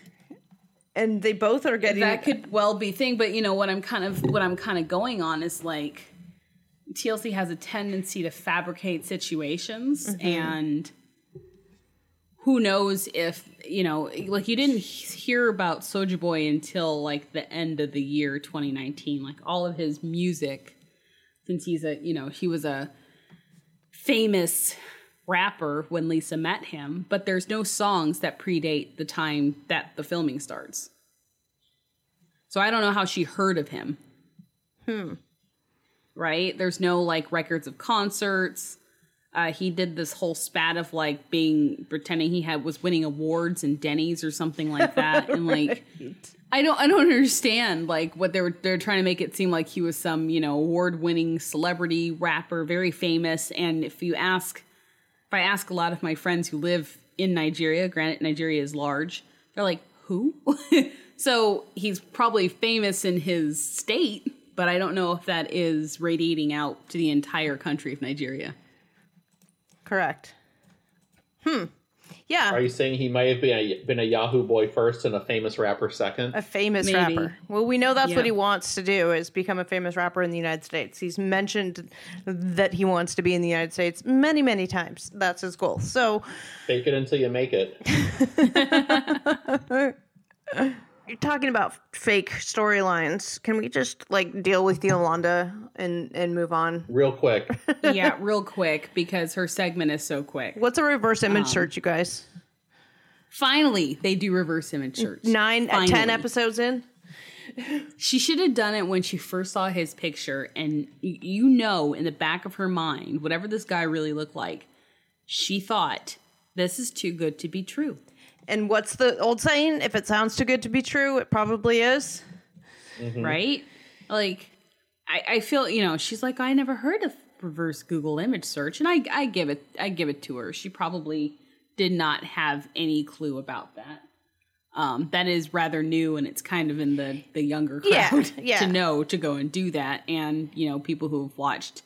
and they both are getting." That could well be thing, but what I'm kind of going on is like, TLC has a tendency to fabricate situations, mm-hmm. and who knows if like, you didn't hear about Soulja Boy until like the end of the year 2019. Like all of his music, since he's he was a famous rapper when Lisa met him, but there's no songs that predate the time that the filming starts. So I don't know how she heard of him. Right? There's no like records of concerts. He did this whole spat of like pretending he was winning awards in Denny's or something like that, and like right. I don't understand like what they're trying to make it seem like he was some award-winning celebrity rapper, very famous. And if I ask a lot of my friends who live in Nigeria, granted Nigeria is large, they're like, who? So he's probably famous in his state, but I don't know if that is radiating out to the entire country of Nigeria. Correct. Yeah. Are you saying he might have been a Yahoo boy first and a famous rapper second? A famous Maybe. Rapper. Well, we know that's what he wants to do, is become a famous rapper in the United States. He's mentioned that he wants to be in the United States many, many times. That's his goal. So fake it until you make it. You're talking about fake storylines. Can we just like deal with Yolanda and move on? Real quick. Yeah, real quick, because her segment is so quick. What's a reverse image search, you guys? Finally, they do reverse image search. 10 episodes in? She should have done it when she first saw his picture. And in the back of her mind, whatever this guy really looked like, she thought, this is too good to be true. And what's the old saying? If it sounds too good to be true, it probably is. Mm-hmm. Right? Like, I feel, she's like, I never heard of reverse Google image search. And I give it to her. She probably did not have any clue about that. That is rather new, and it's kind of in the younger crowd to know to go and do that. And, people who have watched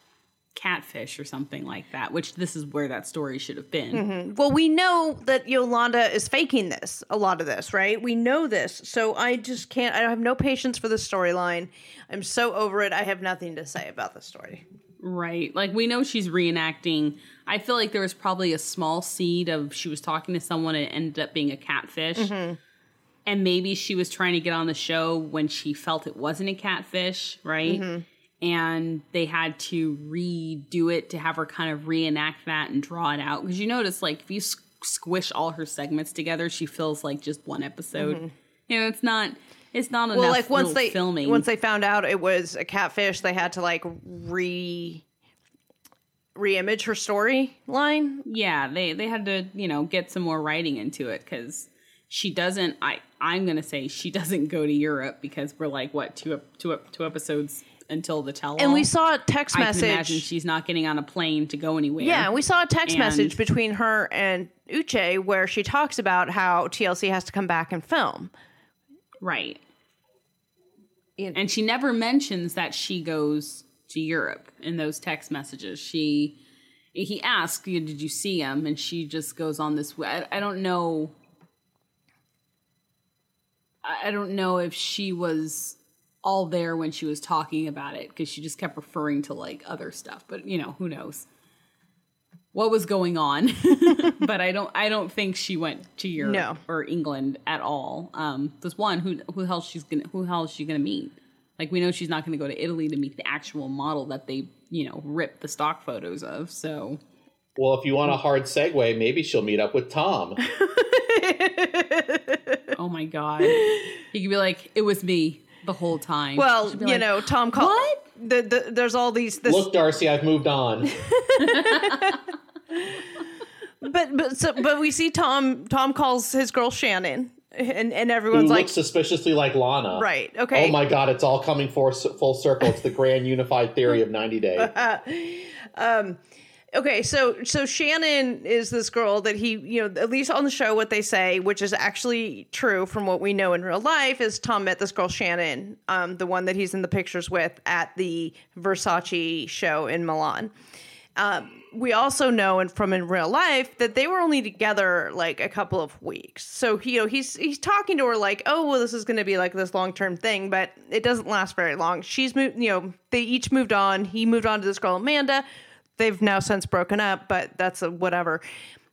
Catfish or something like that, which this is where that story should have been. Mm-hmm. Well, we know that Yolanda is faking this, a lot of this, right? We know this. So I have no patience for the storyline. I'm so over it. I have nothing to say about the story. Right. Like, we know she's reenacting. I feel like there was probably a small seed of she was talking to someone and it ended up being a catfish. Mm-hmm. And maybe she was trying to get on the show when she felt it wasn't a catfish, right? Mm-hmm. And they had to redo it to have her kind of reenact that and draw it out. Because you notice, like, if you squish all her segments together, she feels like just one episode. Mm-hmm. It's not enough. Well, like once they found out it was a catfish, they had to like reimage her storyline. Yeah, they had to get some more writing into it, because she doesn't. I'm gonna say she doesn't go to Europe, because we're like, what, two episodes until the tell-all. And we saw a text message. I can imagine she's not getting on a plane to go anywhere. Yeah, we saw a text message between her and Uche where she talks about how TLC has to come back and film. Right. And she never mentions that she goes to Europe in those text messages. She he asks, did you see him? And she just goes on this way. I don't know. I don't know if she was all there when she was talking about it, because she just kept referring to like other stuff. But, you know, who knows what was going on. But I don't think she went to Europe or England at all. There's one who the hell is she gonna meet? Like, we know she's not going to go to Italy to meet the actual model that they, ripped the stock photos of. So, well, if you want a hard segue, maybe she'll meet up with Tom. Oh my God, he could be like, "It was me the whole time." Well, Tom called. What? There's all these. Look, Darcy, I've moved on. But we see Tom calls his girl Shannon. And everyone's who like looks suspiciously like Lana. Right. Okay. Oh my God. It's all coming full circle. It's the grand unified theory of 90 Day. Okay. So Shannon is this girl that he, at least on the show, what they say, which is actually true from what we know in real life, is Tom met this girl, Shannon, the one that he's in the pictures with at the Versace show in Milan. We also know, and from in real life, that they were only together like a couple of weeks. So he's talking to her like, oh, well, this is going to be like this long term thing, but it doesn't last very long. She's moved, they each moved on. He moved on to this girl, Amanda. They've now since broken up, but that's whatever.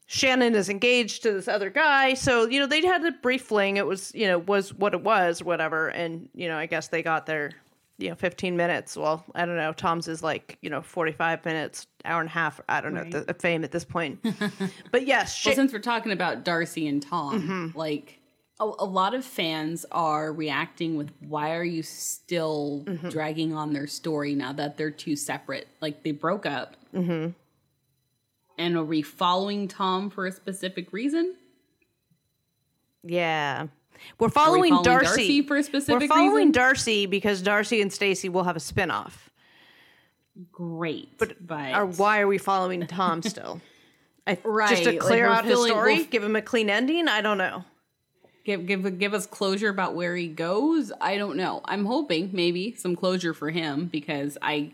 Shannon is engaged to this other guy. So, they had a brief fling. It was, was what it was, whatever. And, I guess they got their 15 minutes. Well, I don't know. Tom's is like, 45 minutes, hour and a half. I don't know the fame at this point. But yes. Well, since we're talking about Darcy and Tom, mm-hmm. like a lot of fans are reacting with, why are you still mm-hmm. dragging on their story now that they're two separate? Like, they broke up. Mm-hmm. And are we following Tom for a specific reason? Yeah. We're following Darcy for a specific reason. We're following Darcy because Darcy and Stacy will have a spinoff. Great. But why are we following Tom still? Right. Just to clear out his story, give him a clean ending? I don't know. Give us closure about where he goes? I don't know. I'm hoping maybe some closure for him, because I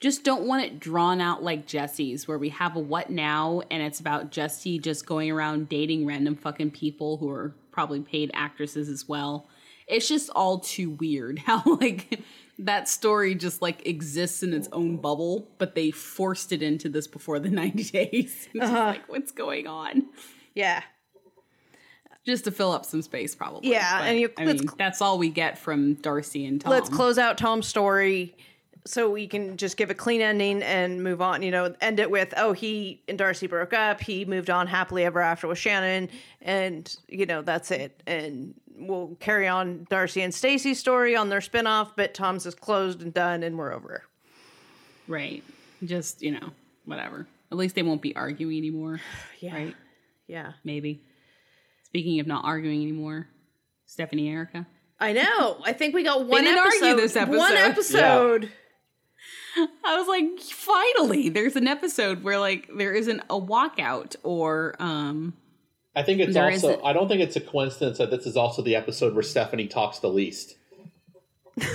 just don't want it drawn out like Jesse's, where we have a what now, and it's about Jesse just going around dating random fucking people who are probably paid actresses as well. It's just all too weird how like that story just like exists in its own bubble, but they forced it into this Before the 90 Days. It's just like, what's going on? Yeah. Just to fill up some space, probably. Yeah. But, that's all we get from Darcy and Tom. Let's close out Tom's story so we can just give a clean ending and move on, end it with, oh, he and Darcy broke up. He moved on happily ever after with Shannon. And, that's it. And we'll carry on Darcy and Stacy's story on their spinoff, but Tom's is closed and done and we're over. Right. Just, whatever. At least they won't be arguing anymore. Yeah. Right? Yeah. Maybe. Speaking of not arguing anymore, Stephanie and Erica. I know. I think we got one episode. Argue this episode. One episode. Yeah. I was like, finally, there's an episode where like there isn't a walkout or. I think it's also. I don't think it's a coincidence that this is also the episode where Stephanie talks the least. Maybe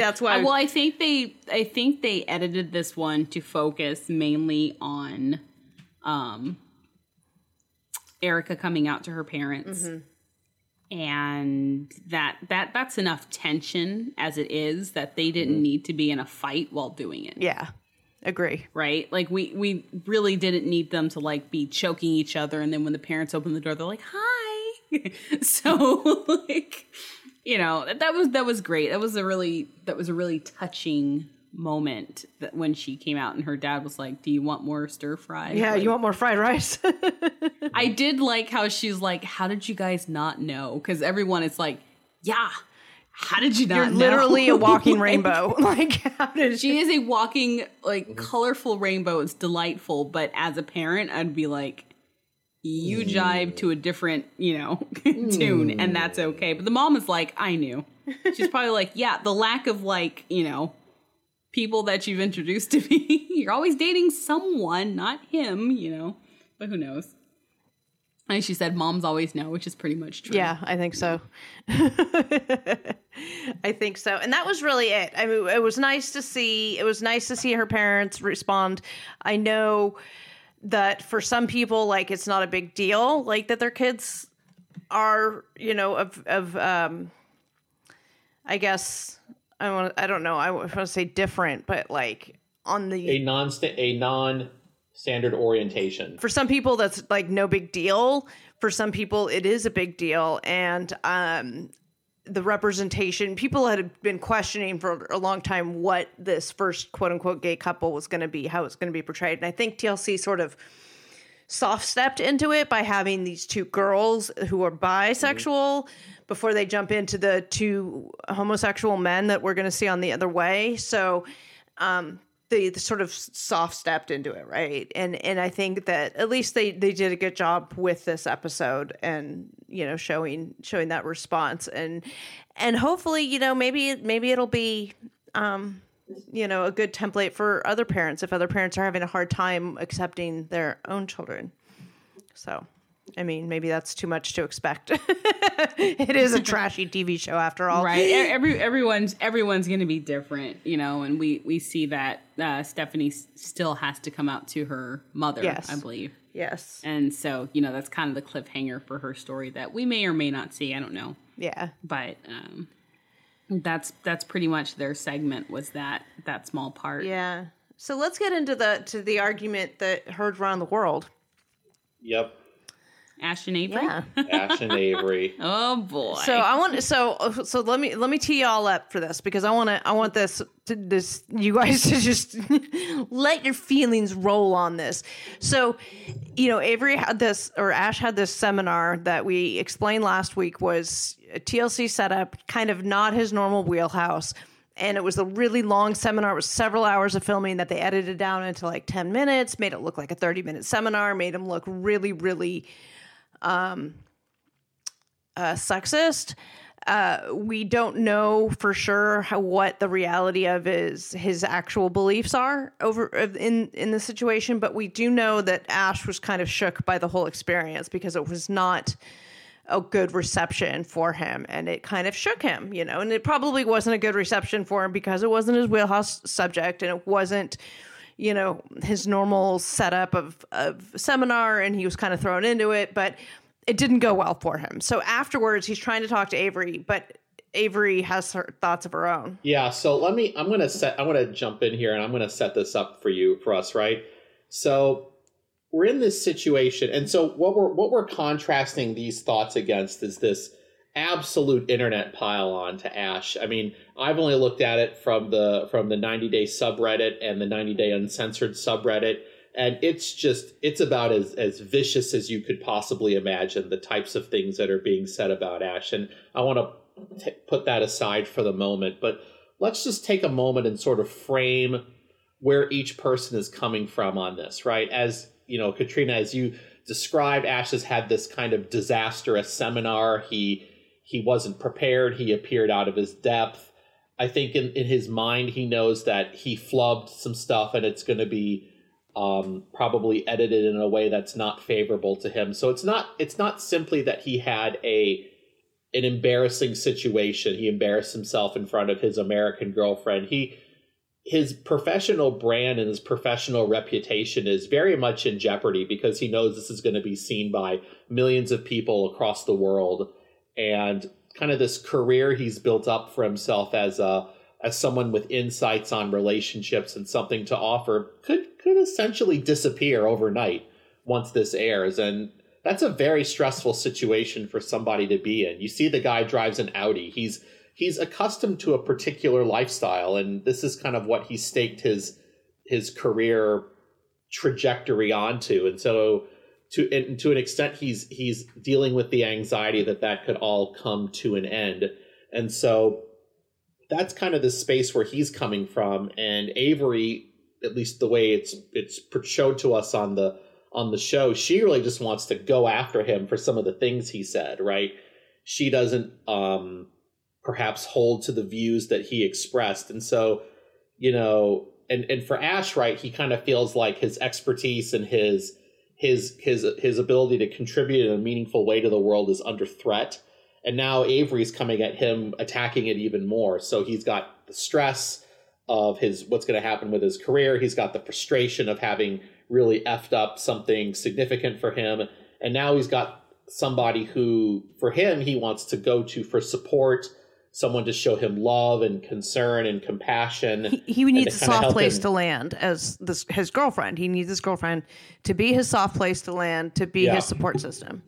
that's why. Well, I think they edited this one to focus mainly on, Erica coming out to her parents. Mm-hmm. And that's enough tension as it is that they didn't need to be in a fight while doing it. Yeah, agree. Right? Like we really didn't need them to like be choking each other. And then when the parents open the door, they're like, hi. So like, that was great. That was a really touching moment that when she came out and her dad was like, do you want more stir fry? Yeah, like, you want more fried rice? I did like how she's like, how did you guys not know? Because everyone is like, yeah, how did you not know? You're literally a walking rainbow. Like, how did she is a walking, like, colorful rainbow. It's delightful. But as a parent, I'd be like, you jive to a different, tune, and that's okay. But the mom is like, I knew. She's probably like, yeah, the lack of, like, people that you've introduced to me. You're always dating someone, not him, but who knows? And she said moms always know, which is pretty much true. Yeah, I think so. I I think so. And that was really it. I mean, it was nice to see her parents respond. I know that for some people, like, it's not a big deal, like, that their kids are, you know, I guess I don't know, I want to say different, but like on the a non-standard orientation. For some people, that's like no big deal. For some people, it is a big deal. And the representation, people had been questioning for a long time what this first quote unquote gay couple was going to be, how it's going to be portrayed. And I think TLC sort of soft stepped into it by having these two girls who are bisexual before they jump into the two homosexual men that we're going to see on The Other Way. So they sort of soft stepped into it. Right. And I think that at least they did a good job with this episode and, you know, showing that response and hopefully, you know, maybe it'll be, you know, a good template for other parents if other parents are having a hard time accepting their own children. So, I mean, maybe that's too much to expect. It is a trashy TV show after all. Right. Everyone's going to be different, you know, and we see that Stephanie still has to come out to her mother, yes. I believe. Yes. And so, you know, that's kind of the cliffhanger for her story that we may or may not see. I don't know. Yeah. But that's pretty much their segment, was that small part. Yeah. So let's get into the argument that heard around the world. Yep. Ash and Avery. Yeah. Ash and Avery. Oh boy. So So let me tee y'all up for this, because I want this you guys to just let your feelings roll on this. So, you know, Ash had this seminar that we explained last week was a TLC setup, kind of not his normal wheelhouse. And it was a really long seminar. It was several hours of filming that they edited down into like 10 minutes, made it look like a 30-minute seminar, made him look really, really sexist. We don't know for sure what the reality of his actual beliefs are over in the situation, but we do know that Ash was kind of shook by the whole experience because it was not a good reception for him, and it kind of shook him, you know, and it probably wasn't a good reception for him because it wasn't his wheelhouse subject, and it wasn't, you know, his normal setup of seminar, and he was kind of thrown into it, but it didn't go well for him. So afterwards, he's trying to talk to Avery, but Avery has her thoughts of her own. Yeah. So I'm going to jump in here and set this up for us. Right. So we're in this situation. And so what we're contrasting these thoughts against is this absolute internet pile on to Ash. I mean, I've only looked at it from the 90 Day subreddit and the 90 Day Uncensored subreddit. And it's about as vicious as you could possibly imagine, the types of things that are being said about Ash. And I want to put that aside for the moment, but let's just take a moment and sort of frame where each person is coming from on this, right? As you know, Katrina, as you described, Ash has had this kind of disastrous seminar. He wasn't prepared. He appeared out of his depth. I think in his mind, he knows that he flubbed some stuff and it's going to be probably edited in a way that's not favorable to him. So it's not simply that he had an embarrassing situation. He embarrassed himself in front of his American girlfriend. His professional brand and his professional reputation is very much in jeopardy because he knows this is going to be seen by millions of people across the world, and kind of this career he's built up for himself as someone with insights on relationships and something to offer could essentially disappear overnight once this airs. And that's a very stressful situation for somebody to be in. You see the guy drives an Audi. He's accustomed to a particular lifestyle, and this is kind of what he staked his career trajectory onto. And so to an extent, he's dealing with the anxiety that could all come to an end. And so that's kind of the space where he's coming from. And Avery, at least the way it's showed to us on the show, she really just wants to go after him for some of the things he said, right? She doesn't perhaps hold to the views that he expressed. And so, you know, and for Ash, right, he kind of feels like his expertise and his ability to contribute in a meaningful way to the world is under threat. And now Avery's coming at him, attacking it even more. So he's got the stress of his what's going to happen with his career. He's got the frustration of having really effed up something significant for him. And now he's got somebody who, for him, he wants to go to for support, someone to show him love and concern and compassion. He needs a soft place to land as his girlfriend. He needs his girlfriend to be his soft place to land, to be his support system.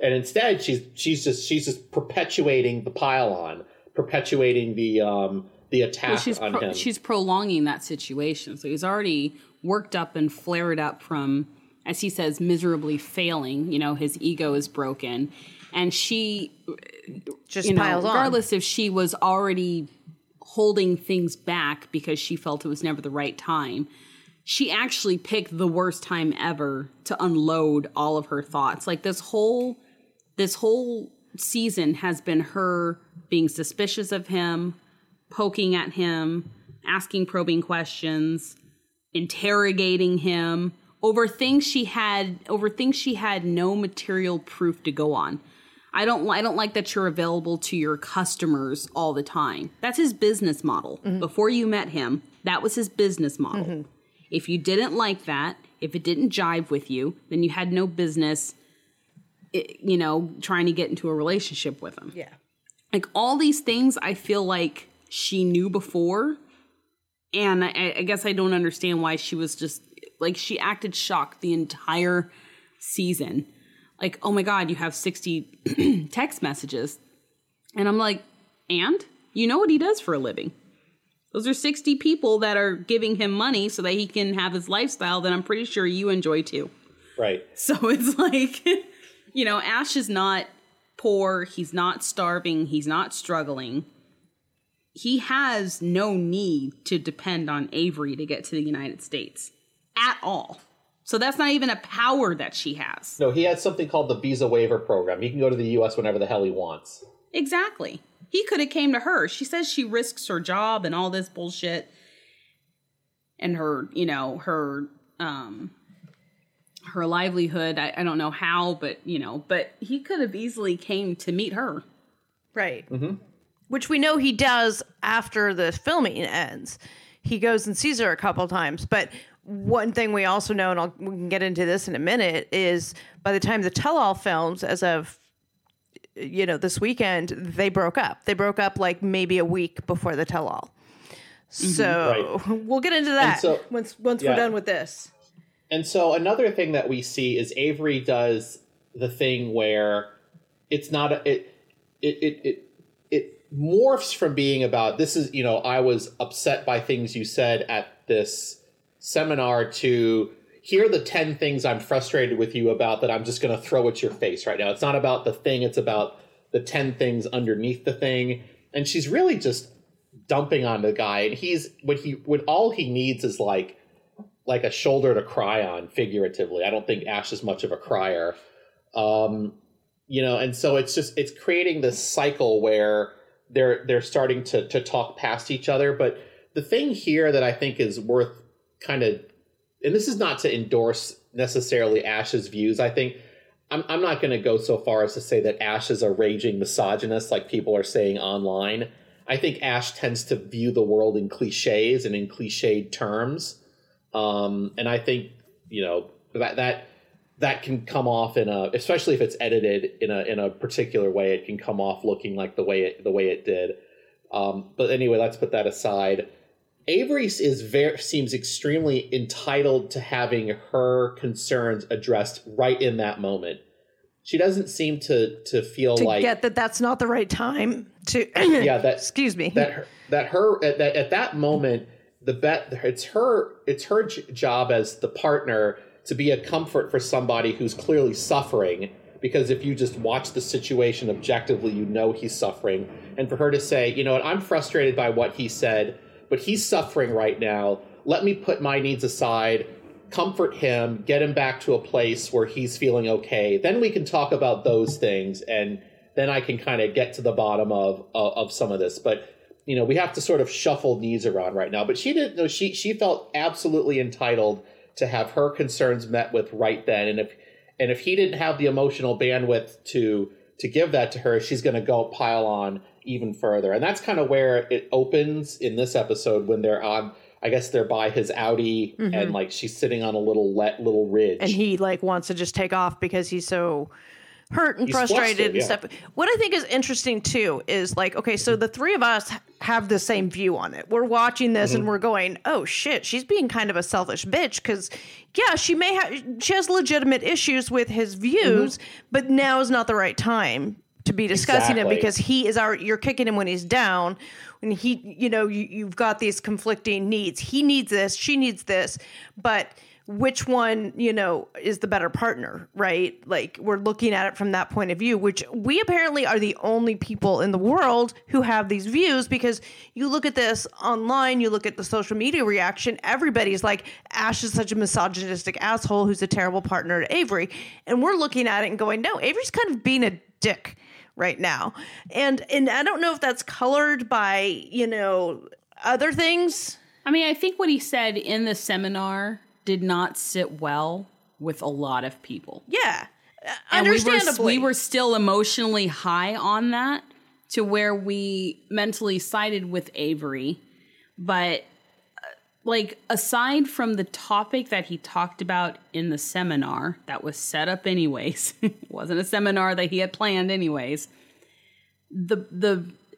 And instead, she's just perpetuating the pile on, perpetuating the attack on him. She's prolonging that situation. So he's already worked up and flared up from, as he says, miserably failing. You know, his ego is broken. And she just piles on. Regardless if she was already holding things back because she felt it was never the right time, she actually picked the worst time ever to unload all of her thoughts. Like this whole season has been her being suspicious of him, poking at him, asking probing questions, interrogating him over things she had no material proof to go on. I don't like that you're available to your customers all the time. That's his business model. Mm-hmm. Before you met him, that was his business model. Mm-hmm. If you didn't like that, if it didn't jive with you, then you had no business, trying to get into a relationship with him. Yeah. Like all these things I feel like she knew before. And I guess I don't understand why she was just like, she acted shocked the entire season. Like, oh my God, you have 60 text messages. And I'm like, and you know what he does for a living? Those are 60 people that are giving him money so that he can have his lifestyle that I'm pretty sure you enjoy too. Right. So it's like, Ash is not poor. He's not starving. He's not struggling. He has no need to depend on Avery to get to the United States at all. So that's not even a power that she has. No, he has something called the visa waiver program. He can go to the U.S. whenever the hell he wants. Exactly. He could have came to her. She says she risks her job and all this bullshit. And her livelihood. I don't know how, but he could have easily came to meet her. Right. Mm-hmm. Which we know he does after the filming ends. He goes and sees her a couple times, but one thing we also know, and we can get into this in a minute, is by the time the tell-all films, as of this weekend, they broke up. They broke up like maybe a week before the tell-all. So we'll get into that once we're done with this. And so another thing that we see is Avery does the thing where it's not it morphs from being about this is I was upset by things you said at this seminar to here are the 10 things I'm frustrated with you about that I'm just going to throw at your face right now. It's not about the thing. It's about the 10 things underneath the thing. And she's really just dumping on the guy. And when all he needs is like a shoulder to cry on, figuratively. I don't think Ash is much of a crier. And so it's creating this cycle where they're starting to talk past each other. But the thing here that I think is worth kind of, and this is not to endorse necessarily Ash's views. I think I'm not going to go so far as to say that Ash is a raging misogynist like people are saying online. I think Ash tends to view the world in cliches and in cliched terms. And I think, that can come off especially if it's edited in a particular way, it can come off looking like the way it did. But anyway, let's put that aside. Avery seems extremely entitled to having her concerns addressed right in that moment. She doesn't seem to feel like get that that's not the right time to. Excuse me. At that moment, it's her job as the partner to be a comfort for somebody who's clearly suffering. Because if you just watch the situation objectively, he's suffering, and for her to say, you know what, I'm frustrated by what he said. But he's suffering right now. Let me put my needs aside, comfort him, get him back to a place where he's feeling okay. Then we can talk about those things, and then I can kind of get to the bottom of some of this. But we have to sort of shuffle needs around right now. But she didn't know. She felt absolutely entitled to have her concerns met with right then. And if he didn't have the emotional bandwidth to to give that to her, she's going to go pile on even further. And that's kind of where it opens in this episode when they're on, I guess they're by his Audi and like she's sitting on a little ridge. And he like wants to just take off because he's so hurt and he's frustrated and stuff. What I think is interesting too is like, okay, so the three of us have the same view on it. We're watching this and we're going, oh shit, she's being kind of a selfish bitch because yeah, she has legitimate issues with his views, but now is not the right time to be discussing it because he is you're kicking him when he's down. When he, you know, you've got these conflicting needs. He needs this, she needs this, but which one, you know, is the better partner, right? Like we're looking at it from that point of view, which we apparently are the only people in the world who have these views because you look at this online, you look at the social media reaction, everybody's like, Ash is such a misogynistic asshole who's a terrible partner to Avery. And we're looking at it and going, no, Avery's kind of being a dick right now. And I don't know if that's colored by, you know, other things. I mean, I think what he said in the seminar did not sit well with a lot of people. Yeah, understandably. And we were still emotionally high on that to where we mentally sided with Avery. But like aside from the topic that he talked about in the seminar that was set up anyways, it wasn't a seminar that he had planned anyways,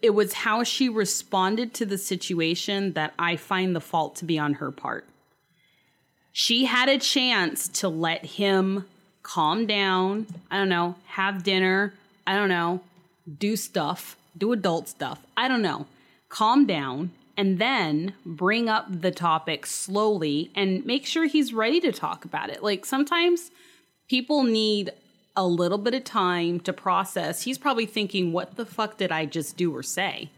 it was how she responded to the situation that I find the fault to be on her part. She had a chance to let him calm down, I don't know, have dinner, I don't know, do stuff, do adult stuff, I don't know, calm down, and then bring up the topic slowly and make sure he's ready to talk about it. Like sometimes people need a little bit of time to process. He's probably thinking, what the fuck did I just do or say?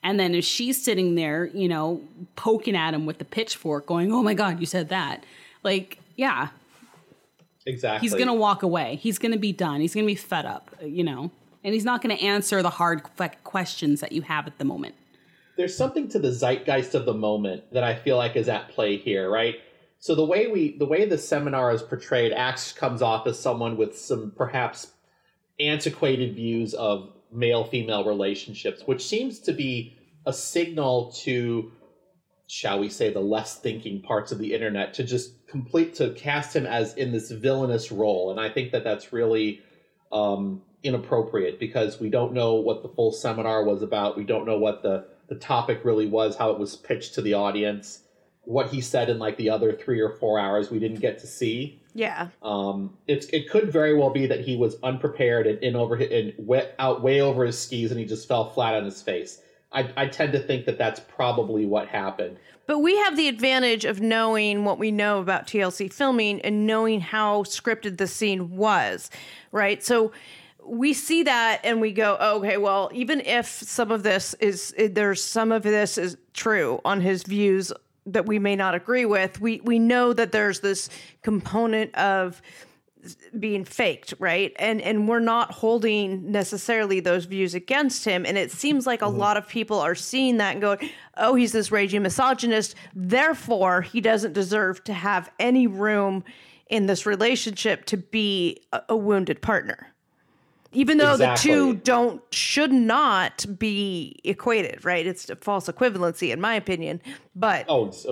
And then if she's sitting there, you know, poking at him with the pitchfork going, oh, my God, you said that. Like, yeah. Exactly. He's going to walk away. He's going to be done. He's going to be fed up, you know, and he's not going to answer the hard questions that you have at the moment. There's something to the zeitgeist of the moment that I feel like is at play here. Right. So the way the seminar is portrayed, Ash comes off as someone with some perhaps antiquated views of male-female relationships, which seems to be a signal to, shall we say, the less thinking parts of the internet to just cast him as in this villainous role. And I think that that's really inappropriate because we don't know what the full seminar was about. We don't know what the topic really was, how it was pitched to the audience, what he said in like the other 3 or 4 hours we didn't get to see. Yeah. It could very well be that he was unprepared and way over his skis and he just fell flat on his face. I tend to think that that's probably what happened. But we have the advantage of knowing what we know about TLC filming and knowing how scripted the scene was, right? So we see that and we go, oh, okay, well, even if some of this is true on his views that we may not agree with, we know that there's this component of being faked, right? And we're not holding necessarily those views against him. And it seems like a lot of people are seeing that and going, oh, he's this raging misogynist. Therefore, he doesn't deserve to have any room in this relationship to be a wounded partner. Even though the two should not be equated, right? It's a false equivalency, in my opinion. But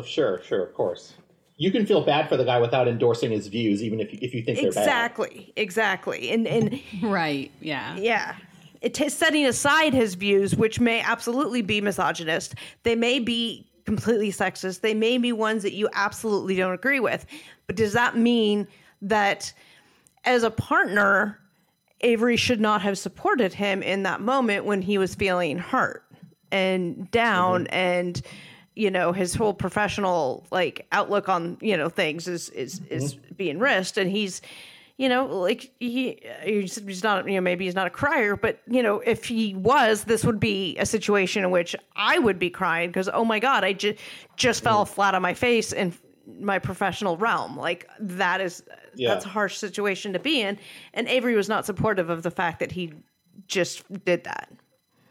sure, of course, you can feel bad for the guy without endorsing his views, even if you think they're bad. Exactly, and right, yeah. Setting aside his views, which may absolutely be misogynist, they may be completely sexist, they may be ones that you absolutely don't agree with. But does that mean that as a partner, Avery should not have supported him in that moment when he was feeling hurt and down and, you know, his whole professional like outlook on, you know, things is being risked. And he's, you know, like he's not, you know, maybe he's not a crier, but you know, if he was, this would be a situation in which I would be crying because, oh my God, I just fell flat on my face in my professional realm. Like that is, that's a harsh situation to be in. And Avery was not supportive of the fact that he just did that.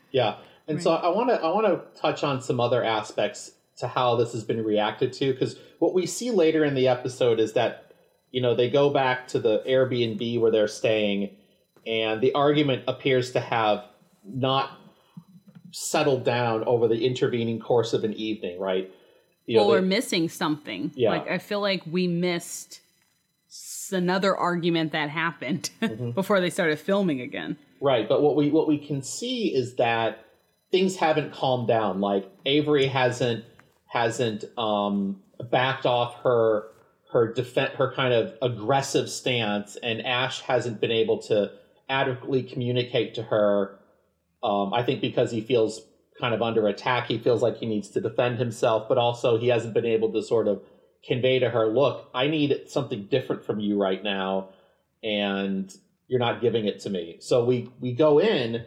Yeah. And so I want to touch on some other aspects to how this has been reacted to, because what we see later in the episode is that, you know, they go back to the Airbnb where they're staying and the argument appears to have not settled down over the intervening course of an evening, right? You know, or we're missing something. Yeah. Like, I feel like we missed another argument that happened before they started filming again. Right, but what we can see is that things haven't calmed down. Like, Avery hasn't backed off her kind of aggressive stance, and Ash hasn't been able to adequately communicate to her. I think because he feels kind of under attack, he feels like he needs to defend himself, but also he hasn't been able to sort of convey to her, look, I need something different from you right now, and you're not giving it to me. So we go in,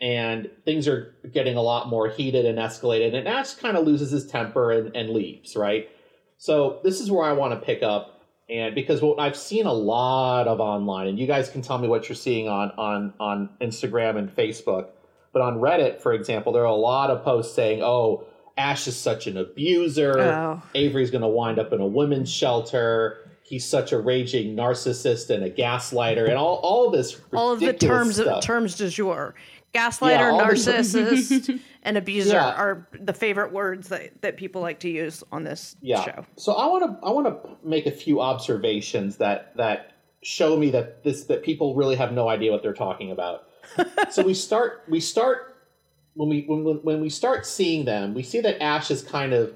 and things are getting a lot more heated and escalated, and Ash kind of loses his temper and leaves, right? So this is where I want to pick up, and because what I've seen a lot of online, and you guys can tell me what you're seeing on Instagram and Facebook, but on Reddit, for example, there are a lot of posts saying, oh, Ash is such an abuser. Oh. Avery's going to wind up in a women's shelter. He's such a raging narcissist and a gaslighter, and all this ridiculous all of the terms stuff. Terms du jour. Gaslighter, narcissist, and abuser are the favorite words that people like to use on this show. So I want to make a few observations that show me that people really have no idea what they're talking about. So we start seeing them, we see that Ash is kind of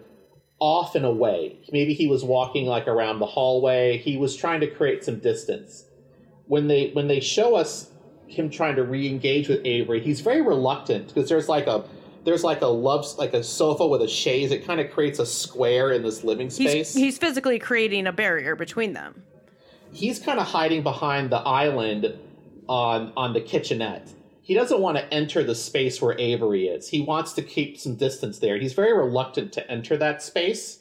off and away. Maybe he was walking like around the hallway. He was trying to create some distance. When they show us him trying to re-engage with Avery, he's very reluctant because there's like a sofa with a chaise. It kind of creates a square in this living space. He's physically creating a barrier between them. He's kind of hiding behind the island on the kitchenette. He doesn't want to enter the space where Avery is. He wants to keep some distance there. He's very reluctant to enter that space.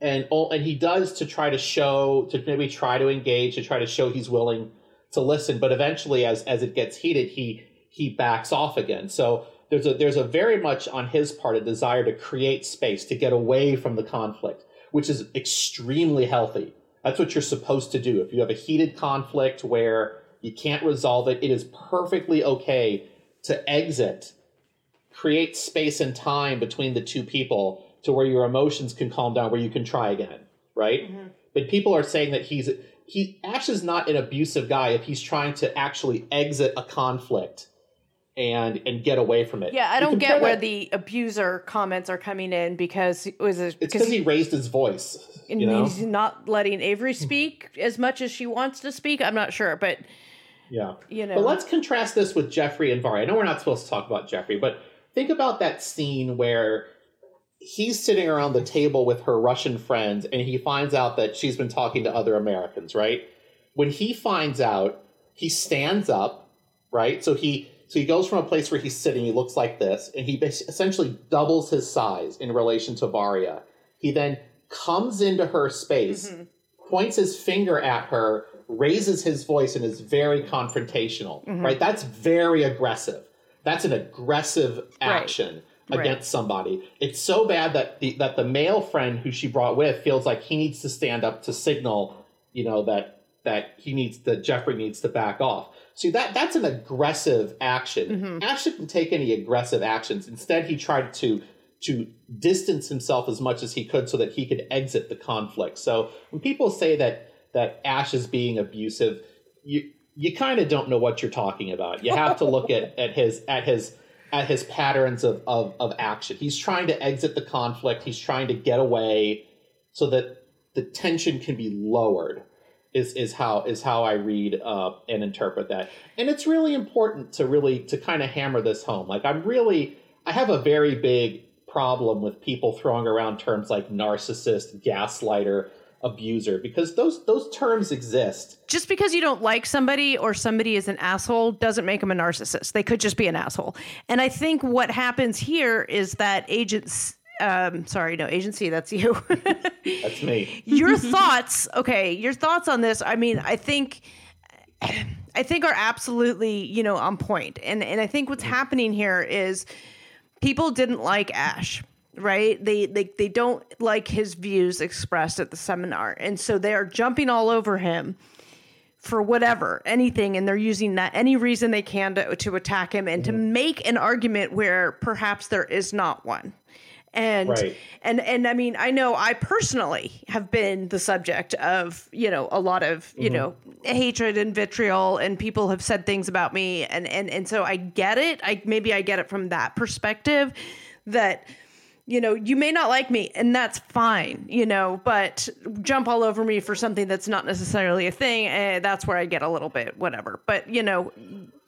And he does to try to engage, to show he's willing to listen. But eventually, as it gets heated, he backs off again. So there's a very much on his part a desire to create space, to get away from the conflict, which is extremely healthy. That's what you're supposed to do. If you have a heated conflict where you can't resolve it, it is perfectly okay to exit, create space and time between the two people to where your emotions can calm down, where you can try again, right? Mm-hmm. But people are saying that Ash is not an abusive guy if he's trying to actually exit a conflict and get away from it. Yeah, I don't get where the abuser comments are coming in because it was because he raised his voice. And he's not letting Avery speak as much as she wants to speak. I'm not sure, but... Yeah. But let's contrast this with Jeffrey and Varya. I know we're not supposed to talk about Jeffrey, but think about that scene where he's sitting around the table with her Russian friends and he finds out that she's been talking to other Americans, right? When he finds out, he stands up, right? So he goes from a place where he's sitting, he looks like this, and he essentially doubles his size in relation to Varya. He then comes into her space, points his finger at her, raises his voice, and is very confrontational, right? That's very aggressive. That's an aggressive action against somebody. It's so bad that the male friend who she brought with feels like he needs to stand up to signal, that Jeffrey needs to back off. See, that's an aggressive action. Ash didn't take any aggressive actions. Instead, he tried to distance himself as much as he could so that he could exit the conflict. So when people say that Ash is being abusive, you kind of don't know what you're talking about. You have to look at his patterns of action. He's trying to exit the conflict. He's trying to get away so that the tension can be lowered. Is how I read and interpret that. And it's really important to kind of hammer this home. Like, I have a very big problem with people throwing around terms like narcissist, gaslighter, abuser, because those terms exist. Just because you don't like somebody or somebody is an asshole doesn't make them a narcissist. They could just be an asshole. And I think what happens here is that agents... sorry, no, agency, that's you. That's me. Your thoughts on this, I mean, I think are absolutely, on point. And I think what's happening here is people didn't like Ash, right? They don't like his views expressed at the seminar. And so they are jumping all over him for whatever, anything, and they're using that any reason they can to attack him and to make an argument where perhaps there is not one. And, right. and I mean, I know I personally have been the subject of, you know, a lot of, you know, hatred and vitriol, and people have said things about me. And so I get it. Maybe I get it from that perspective that, you know, you may not like me and that's fine, you know, but jump all over me for something that's not necessarily a thing. That's where I get a little bit, whatever, but you know,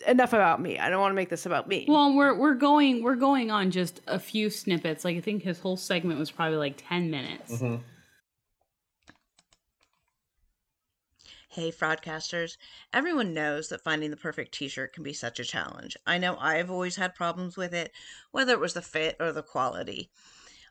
enough about me. I don't want to make this about me. Well, we're going on just a few snippets. Like I think his whole segment was probably like 10 minutes. Mm-hmm. Hey, fraudcasters. Everyone knows that finding the perfect t-shirt can be such a challenge. I know I've always had problems with it, whether it was the fit or the quality.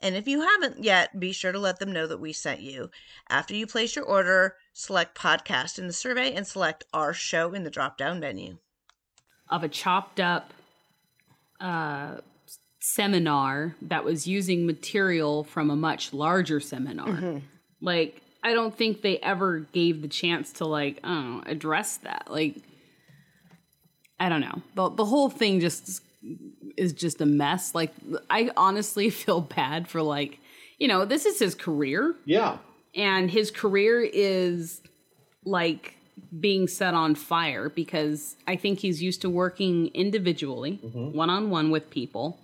And if you haven't yet, be sure to let them know that we sent you. After you place your order, select podcast in the survey and select our show in the drop-down menu. Of a chopped up seminar that was using material from a much larger seminar. Mm-hmm. Like, I don't think they ever gave the chance to, like, I don't know, address that. Like, I don't know. The whole thing just is just a mess. Like, I honestly feel bad for, like, you know, this is his career. Yeah. And his career is, like, being set on fire because I think he's used to working individually, one-on-one with people.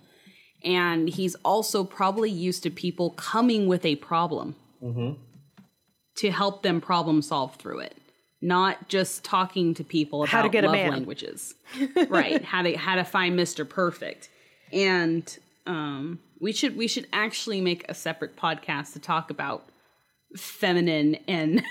And he's also probably used to people coming with a problem to help them problem solve through it. Not just talking to people about how to get love languages, right? How to find Mr. Perfect. And we should actually make a separate podcast to talk about feminine and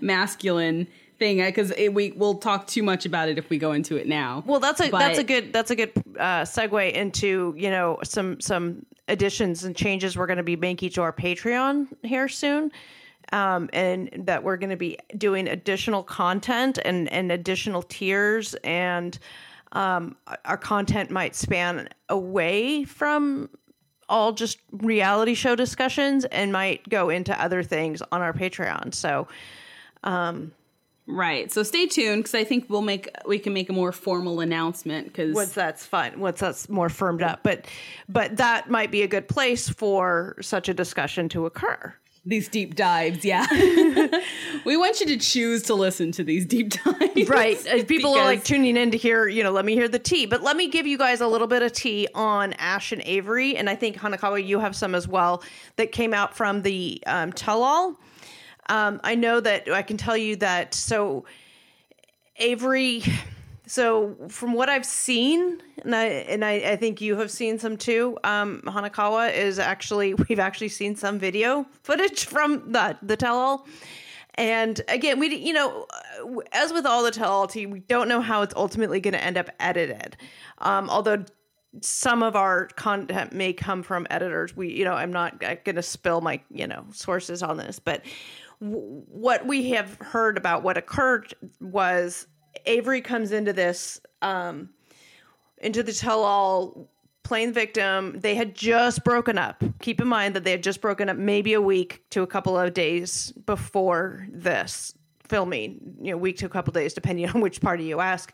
masculine thing, because we'll talk too much about it if we go into it now. Well, that's a good segue into, you know, some additions and changes we're going to be making to our Patreon here soon. And that we're going to be doing additional content and additional tiers, and our content might span away from all just reality show discussions and might go into other things on our Patreon. So, right. So stay tuned, because I think we can make a more formal announcement once that's more firmed up. But that might be a good place for such a discussion to occur. These deep dives, yeah. We want you to choose to listen to these deep dives. Right. People are like tuning in to hear, you know, let me hear the tea. But let me give you guys a little bit of tea on Ash and Avery. And I think, Hanekawa, you have some as well that came out from the tell-all. I know that I can tell you that, so Avery, so from what I've seen, and I think you have seen some too, Hanekawa, we've actually seen some video footage from the tell-all. And again, we, you know, as with all the tell-all tea, we don't know how it's ultimately going to end up edited. Although some of our content may come from editors. We, you know, I'm not going to spill my, you know, sources on this, but what we have heard about what occurred was Avery comes into this, into the tell-all, plain victim. They had just broken up. Keep in mind that they had just broken up maybe a week to a couple of days before this filming, you know, week to a couple of days, depending on which party you ask.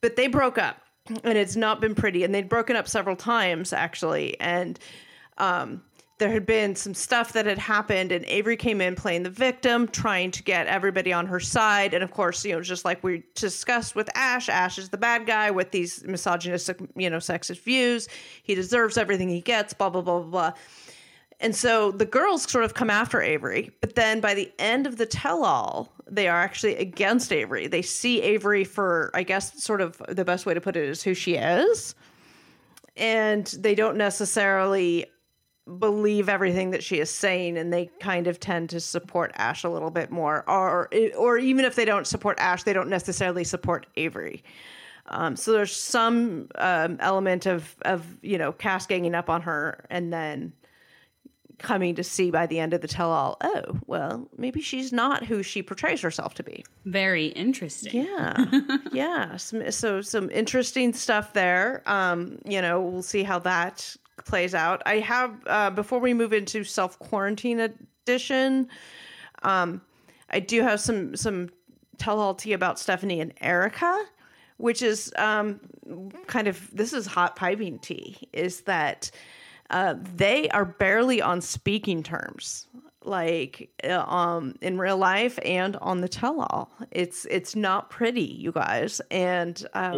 But they broke up. and it's not been pretty. And they'd broken up several times, actually. And there had been some stuff that had happened, and Avery came in playing the victim, trying to get everybody on her side. And of course, you know, just like we discussed with Ash, Ash is the bad guy with these misogynistic, you know, sexist views. He deserves everything he gets, blah, blah, blah, blah, blah. And so the girls sort of come after Avery, but then by the end of the tell-all, they are actually against Avery. They see Avery for, I guess, sort of the best way to put it is who she is. And they don't necessarily believe everything that she is saying, and they kind of tend to support Ash a little bit more. Or even if they don't support Ash, they don't necessarily support Avery. So there's some element of, you know, Cass ganging up on her and then coming to see by the end of the tell-all, oh, well, maybe she's not who she portrays herself to be. Very interesting. Yeah. Yeah. So some interesting stuff there. You know, we'll see how that plays out. I have, before we move into self-quarantine edition, I do have some tell-all tea about Stephanie and Erica, which is kind of, this is hot piping tea, is that they are barely on speaking terms, like in real life and on the tell-all. It's not pretty, you guys. And I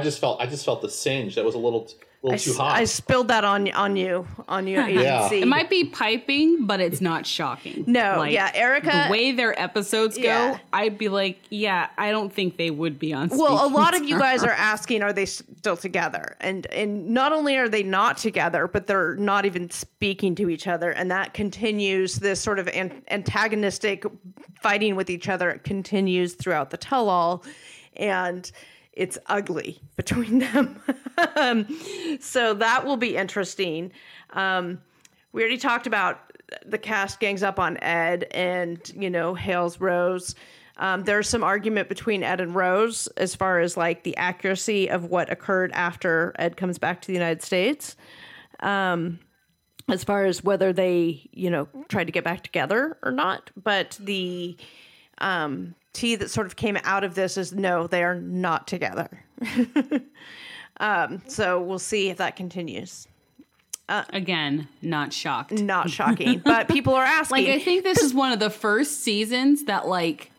just felt the singe. That was a little too hot. I spilled that on you. Yeah. It might be piping, but it's not shocking. No, like, yeah, Erica. The way their episodes go, yeah. I'd be like, yeah, I don't think they would be on speaking. Well, a lot of you guys are asking, are they still together? And not only are they not together, but they're not even speaking to each other, and that continues. This sort of antagonistic fighting with each other continues throughout the tell-all, and it's ugly between them. So that will be interesting. We already talked about the cast gangs up on Ed and, you know, hails Rose. There's some argument between Ed and Rose as far as like the accuracy of what occurred after Ed comes back to the United States. As far as whether they, you know, tried to get back together or not. But the tea that sort of came out of this is no, they are not together. So we'll see if that continues. Again, not shocked. Not shocking. But people are asking. Like, I think this is one of the first seasons that, like,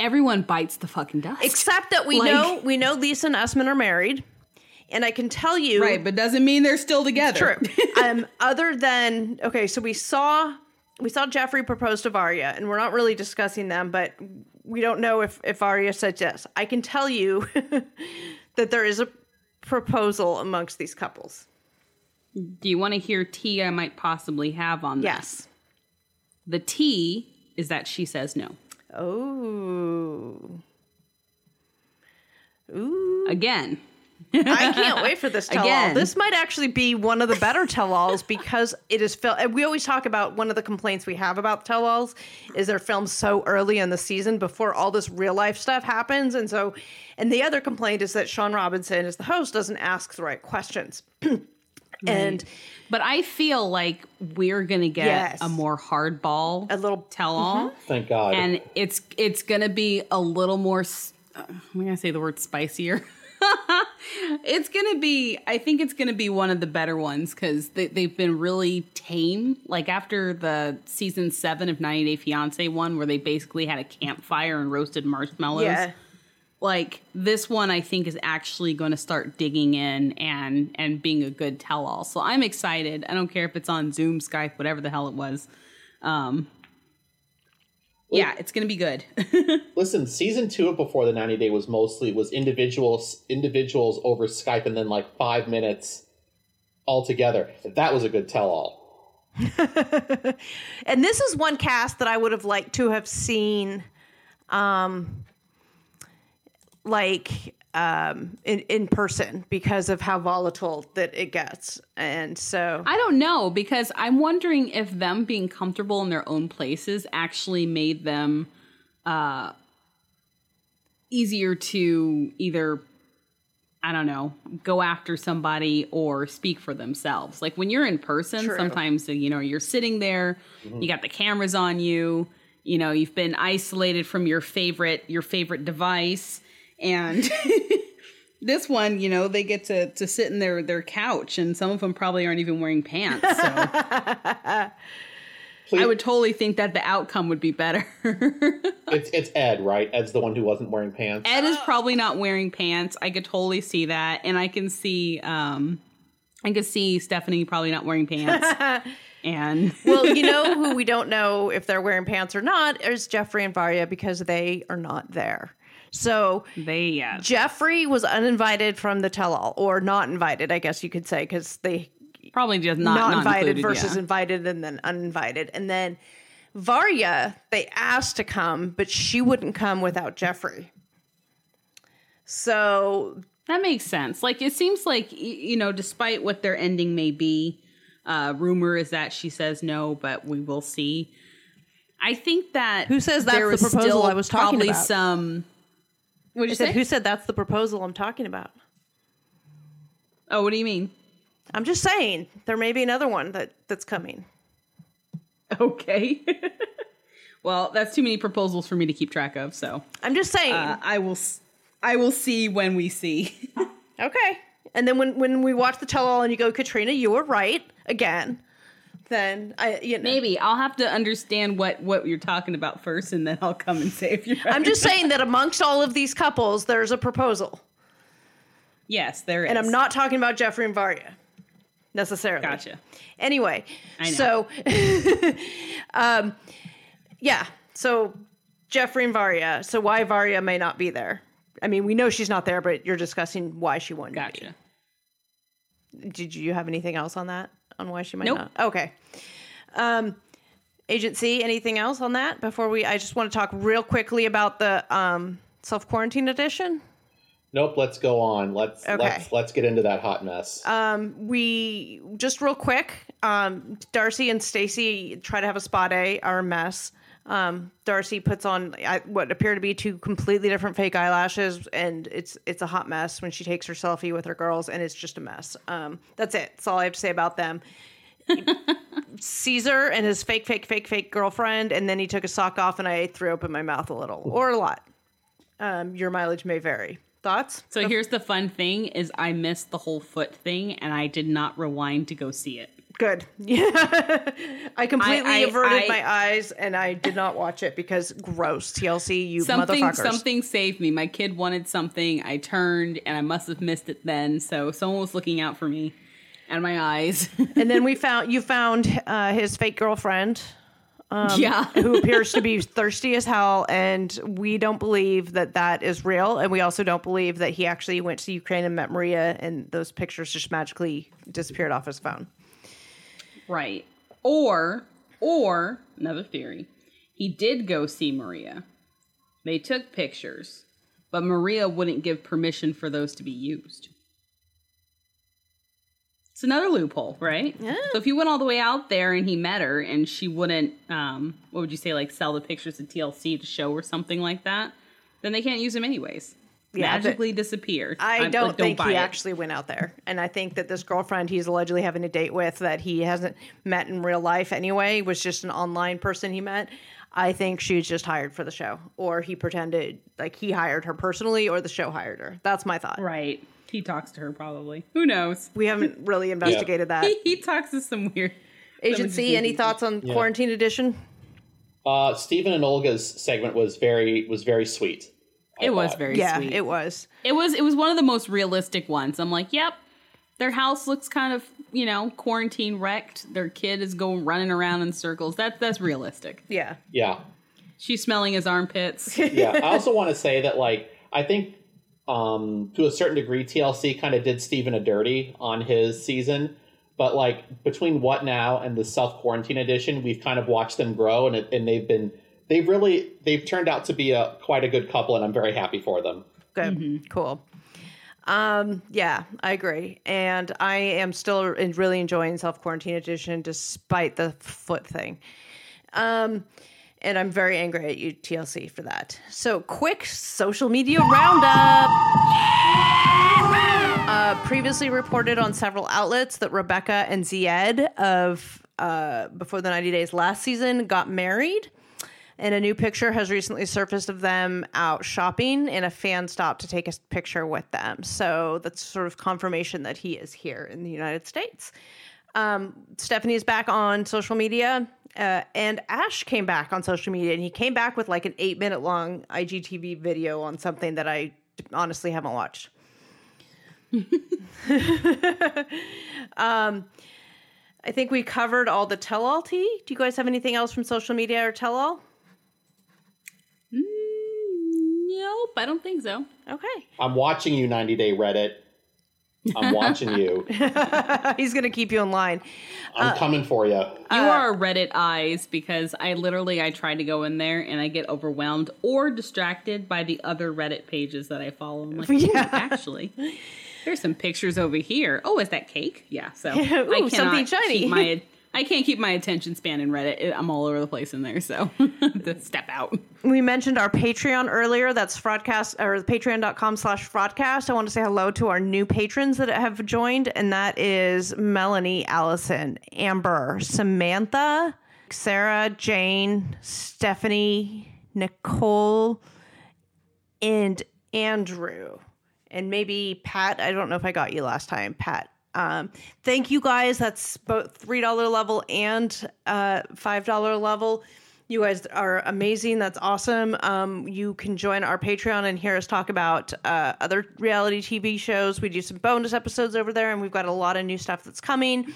everyone bites the fucking dust. Except that we know Lisa and Usman are married. And I can tell you. Right, but doesn't mean they're still together. True. Other than, okay, so we saw Jeffrey propose to Varya, and we're not really discussing them, but we don't know if Varya said yes. I can tell you that there is a proposal amongst these couples. Do you want to hear tea I might possibly have on this? Yes. The tea is that she says no. Oh. Ooh. Again. I can't wait for this tell-all. Again. This might actually be one of the better tell-alls because it is filmed. And we always talk about one of the complaints we have about tell-alls is they're filmed so early in the season before all this real-life stuff happens. And the other complaint is that Sean Robinson, as the host, doesn't ask the right questions. And but I feel like we're gonna get a more hardball, a little tell-all. Mm-hmm. Thank God. And it's gonna be a little more. I'm gonna say the word spicier. It's gonna be. I think it's gonna be one of the better ones because they've been really tame. Like after the season 7 of 90 Day Fiance one, where they basically had a campfire and roasted marshmallows. Yeah. Like this one, I think is actually going to start digging in and being a good tell-all. So I'm excited. I don't care if it's on Zoom, Skype, whatever the hell it was. Yeah, it's going to be good. Listen, season 2 of Before the 90 Day was mostly individuals over Skype and then like 5 minutes all together. That was a good tell-all. And this is one cast that I would have liked to have seen. In person because of how volatile that it gets. And so I don't know, because I'm wondering if them being comfortable in their own places actually made them easier to either, I don't know, go after somebody or speak for themselves. Like when you're in person, true. Sometimes, you know, you're sitting there, mm-hmm. You got the cameras on you, you know, you've been isolated from your favorite device. And this one, you know, they get to sit in their couch, and some of them probably aren't even wearing pants. So I would totally think that the outcome would be better. It's Ed, right? Ed's the one who wasn't wearing pants. Ed is probably not wearing pants. I could totally see that. And I could see Stephanie probably not wearing pants. And well, you know who we don't know if they're wearing pants or not is Jeffrey and Varya, because they are not there. So Jeffrey was uninvited from the tell-all, or not invited, I guess you could say, because they probably just not invited included, versus invited and then uninvited. And then Varya, they asked to come, but she wouldn't come without Jeffrey. So that makes sense. Like, it seems like, you know, despite what their ending may be, rumor is that she says no, but we will see. I think that who says that's the proposal I was talking about. Probably some. What did you say? Who said that's the proposal I'm talking about? Oh, what do you mean? I'm just saying there may be another one that's coming. Okay. Well, that's too many proposals for me to keep track of. So I'm just saying I will see when we see. Okay. And then when we watch the tell-all and you go, Katrina, you were right again, then maybe I'll have to understand what you're talking about first, and then I'll come and say if you're right. I'm just saying that amongst all of these couples, there's a proposal. Yes, there is. And I'm not talking about Jeffrey and Varya necessarily. Gotcha. Anyway, I know. So so Jeffrey and Varya. So why Varya may not be there. I mean, we know she's not there, but you're discussing why she wouldn't. Gotcha. Did you have anything else on that? On why she might not? Okay. Agent C, anything else on that? Before I just want to talk real quickly about the self-quarantine edition. Nope, let's go on. Let's get into that hot mess. We just real quick, Darcy and Stacy try to have a spot A, our mess. Darcy puts on what appear to be two completely different fake eyelashes, and it's a hot mess when she takes her selfie with her girls, and it's just a mess. That's it. That's all I have to say about them. Caesar and his fake girlfriend, and then he took a sock off, and I threw open my mouth a little, or a lot. Your mileage may vary. Thoughts? So here's the fun thing is I missed the whole foot thing, and I did not rewind to go see it. Good. Yeah. I completely averted my eyes, and I did not watch it because gross. TLC, you motherfuckers. Something saved me. My kid wanted something. I turned, and I must have missed it then. So someone was looking out for me and my eyes. And then you found his fake girlfriend. Who appears to be thirsty as hell, and we don't believe that is real, and we also don't believe that he actually went to Ukraine and met Maria, and those pictures just magically disappeared off his phone. Right. Or another theory, he did go see Maria. They took pictures, but Maria wouldn't give permission for those to be used. It's another loophole, right? Yeah. So if he went all the way out there and he met her and she wouldn't, what would you say, like sell the pictures to TLC to show or something like that, then they can't use them anyways. Yeah, magically disappeared. I don't think he actually went out there. And I think that this girlfriend he's allegedly having a date with that he hasn't met in real life anyway was just an online person he met. I think she was just hired for the show, or he pretended like he hired her personally, or the show hired her. That's my thought. Right. He talks to her probably. Who knows? We haven't really investigated that. He talks to some weird agency. Any thoughts on Quarantine Edition? Stephen and Olga's segment was very sweet. It was very sweet. Yeah, it was. It was one of the most realistic ones. I'm like, yep, their house looks kind of, you know, quarantine wrecked. Their kid is going running around in circles. That's realistic. Yeah. Yeah. She's smelling his armpits. Yeah. I also want to say that, like, I think to a certain degree, TLC kind of did Steven a dirty on his season. But, like, between What Now and the self-quarantine edition, we've kind of watched them grow, and they've been... They've turned out to be quite a good couple, and I'm very happy for them. Good. Mm-hmm. Cool. Yeah, I agree. And I am still really enjoying Self-Quarantine Edition despite the foot thing. And I'm very angry at you, TLC, for that. So, quick social media roundup. Previously reported on several outlets that Rebecca and Zied of Before the 90 Days last season got married. and a new picture has recently surfaced of them out shopping, and a fan stopped to take a picture with them. So that's sort of confirmation that he is here in the United States. Stephanie is back on social media, and Ash came back on social media, and he came back with like an 8-minute long IGTV video on something that I honestly haven't watched. I think we covered all the tell-all tea. Do you guys have anything else from social media or tell-all? Nope, I don't think so. Okay. I'm watching you, 90 Day Reddit. I'm watching you. He's going to keep you in line. I'm coming for you. You are Reddit eyes, because I try to go in there and I get overwhelmed or distracted by the other Reddit pages that I follow. I'm like, yeah, actually, there's some pictures over here. Oh, is that cake? Yeah. So ooh, something shiny. I can't keep my attention span in Reddit. I'm all over the place in there, so step out. We mentioned our Patreon earlier. That's Fraudcast, or patreon.com/fraudcast. I want to say hello to our new patrons that have joined, and that is Melanie, Allison, Amber, Samantha, Sarah, Jane, Stephanie, Nicole, and Andrew. And maybe Pat. I don't know if I got you last time, Pat. Thank you guys. That's both $3 level and $5 level. You guys are amazing. That's awesome. You can join our Patreon and hear us talk about other reality TV shows. We do some bonus episodes over there, and we've got a lot of new stuff that's coming.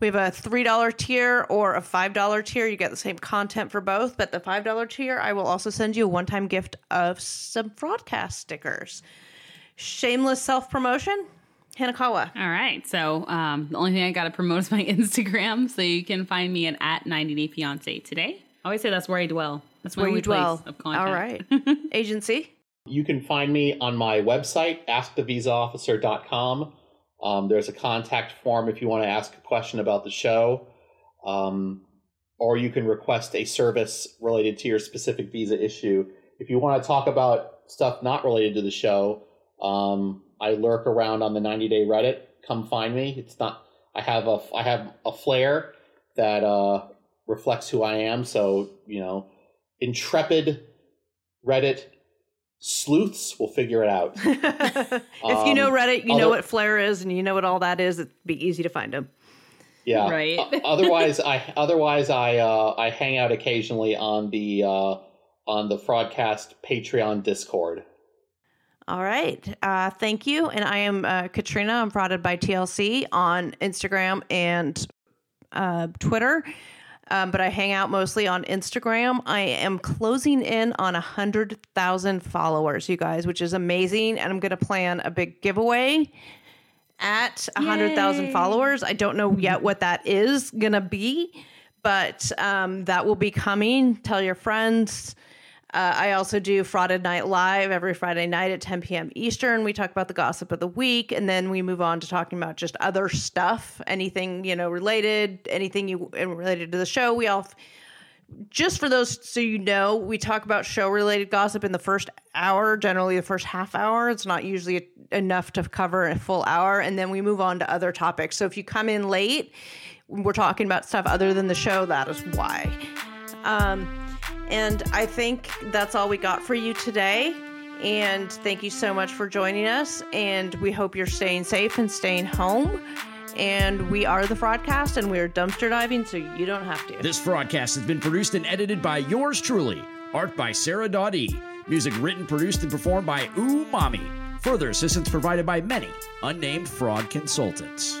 We have a $3 tier or a $5 tier. You get the same content for both, but the $5 tier, I will also send you a one-time gift of some Fraudcast stickers. Shameless self-promotion. Hanekawa. All right. So the only thing I got to promote is my Instagram. So you can find me at 90 Day Fiance today. I always say that's where I dwell. That's where you dwell. Place of content. All right. Agent C. You can find me on my website, askthevisaofficer.com. There's a contact form if you want to ask a question about the show. Or you can request a service related to your specific visa issue. If you want to talk about stuff not related to the show, I lurk around on the 90 Day Reddit. Come find me. It's not. I have a flair that reflects who I am. So, you know, intrepid Reddit sleuths will figure it out. If you know Reddit, you know what flair is, and you know what all that is. It'd be easy to find them. Yeah. Right. Otherwise I hang out occasionally on the Fraudcast Patreon Discord. All right. Thank you. And I am Katrina. I'm frauded by TLC on Instagram and Twitter. But I hang out mostly on Instagram. I am closing in on 100,000 followers, you guys, which is amazing. And I'm going to plan a big giveaway at 100,000 followers. I don't know yet what that is going to be, but that will be coming. Tell your friends. I also do Frauded Night Live every Friday night at 10 p.m. Eastern. We talk about the gossip of the week, and then we move on to talking about just other stuff, anything, you know, related, anything you related to the show. We all, just for those, so you know, we talk about show-related gossip in the first hour, generally the first half hour. It's not usually enough to cover a full hour, and then we move on to other topics. So if you come in late, we're talking about stuff other than the show. That is why. And I think that's all we got for you today. And thank you so much for joining us. And we hope you're staying safe and staying home. And we are the Fraudcast, and we are dumpster diving, so you don't have to. This Fraudcast has been produced and edited by yours truly. Art by Sarah Dawdy. Music written, produced, and performed by Ooh Mommy. Further assistance provided by many unnamed fraud consultants.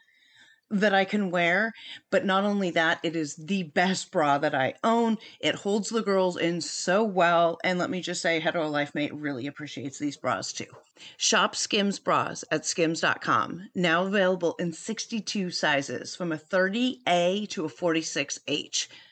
that I can wear, but not only that, it is the best bra that I own. It holds the girls in so well, and let me just say, Hetero Life Mate really appreciates these bras too. Shop Skims bras at skims.com, now available in 62 sizes, from a 30A to a 46H.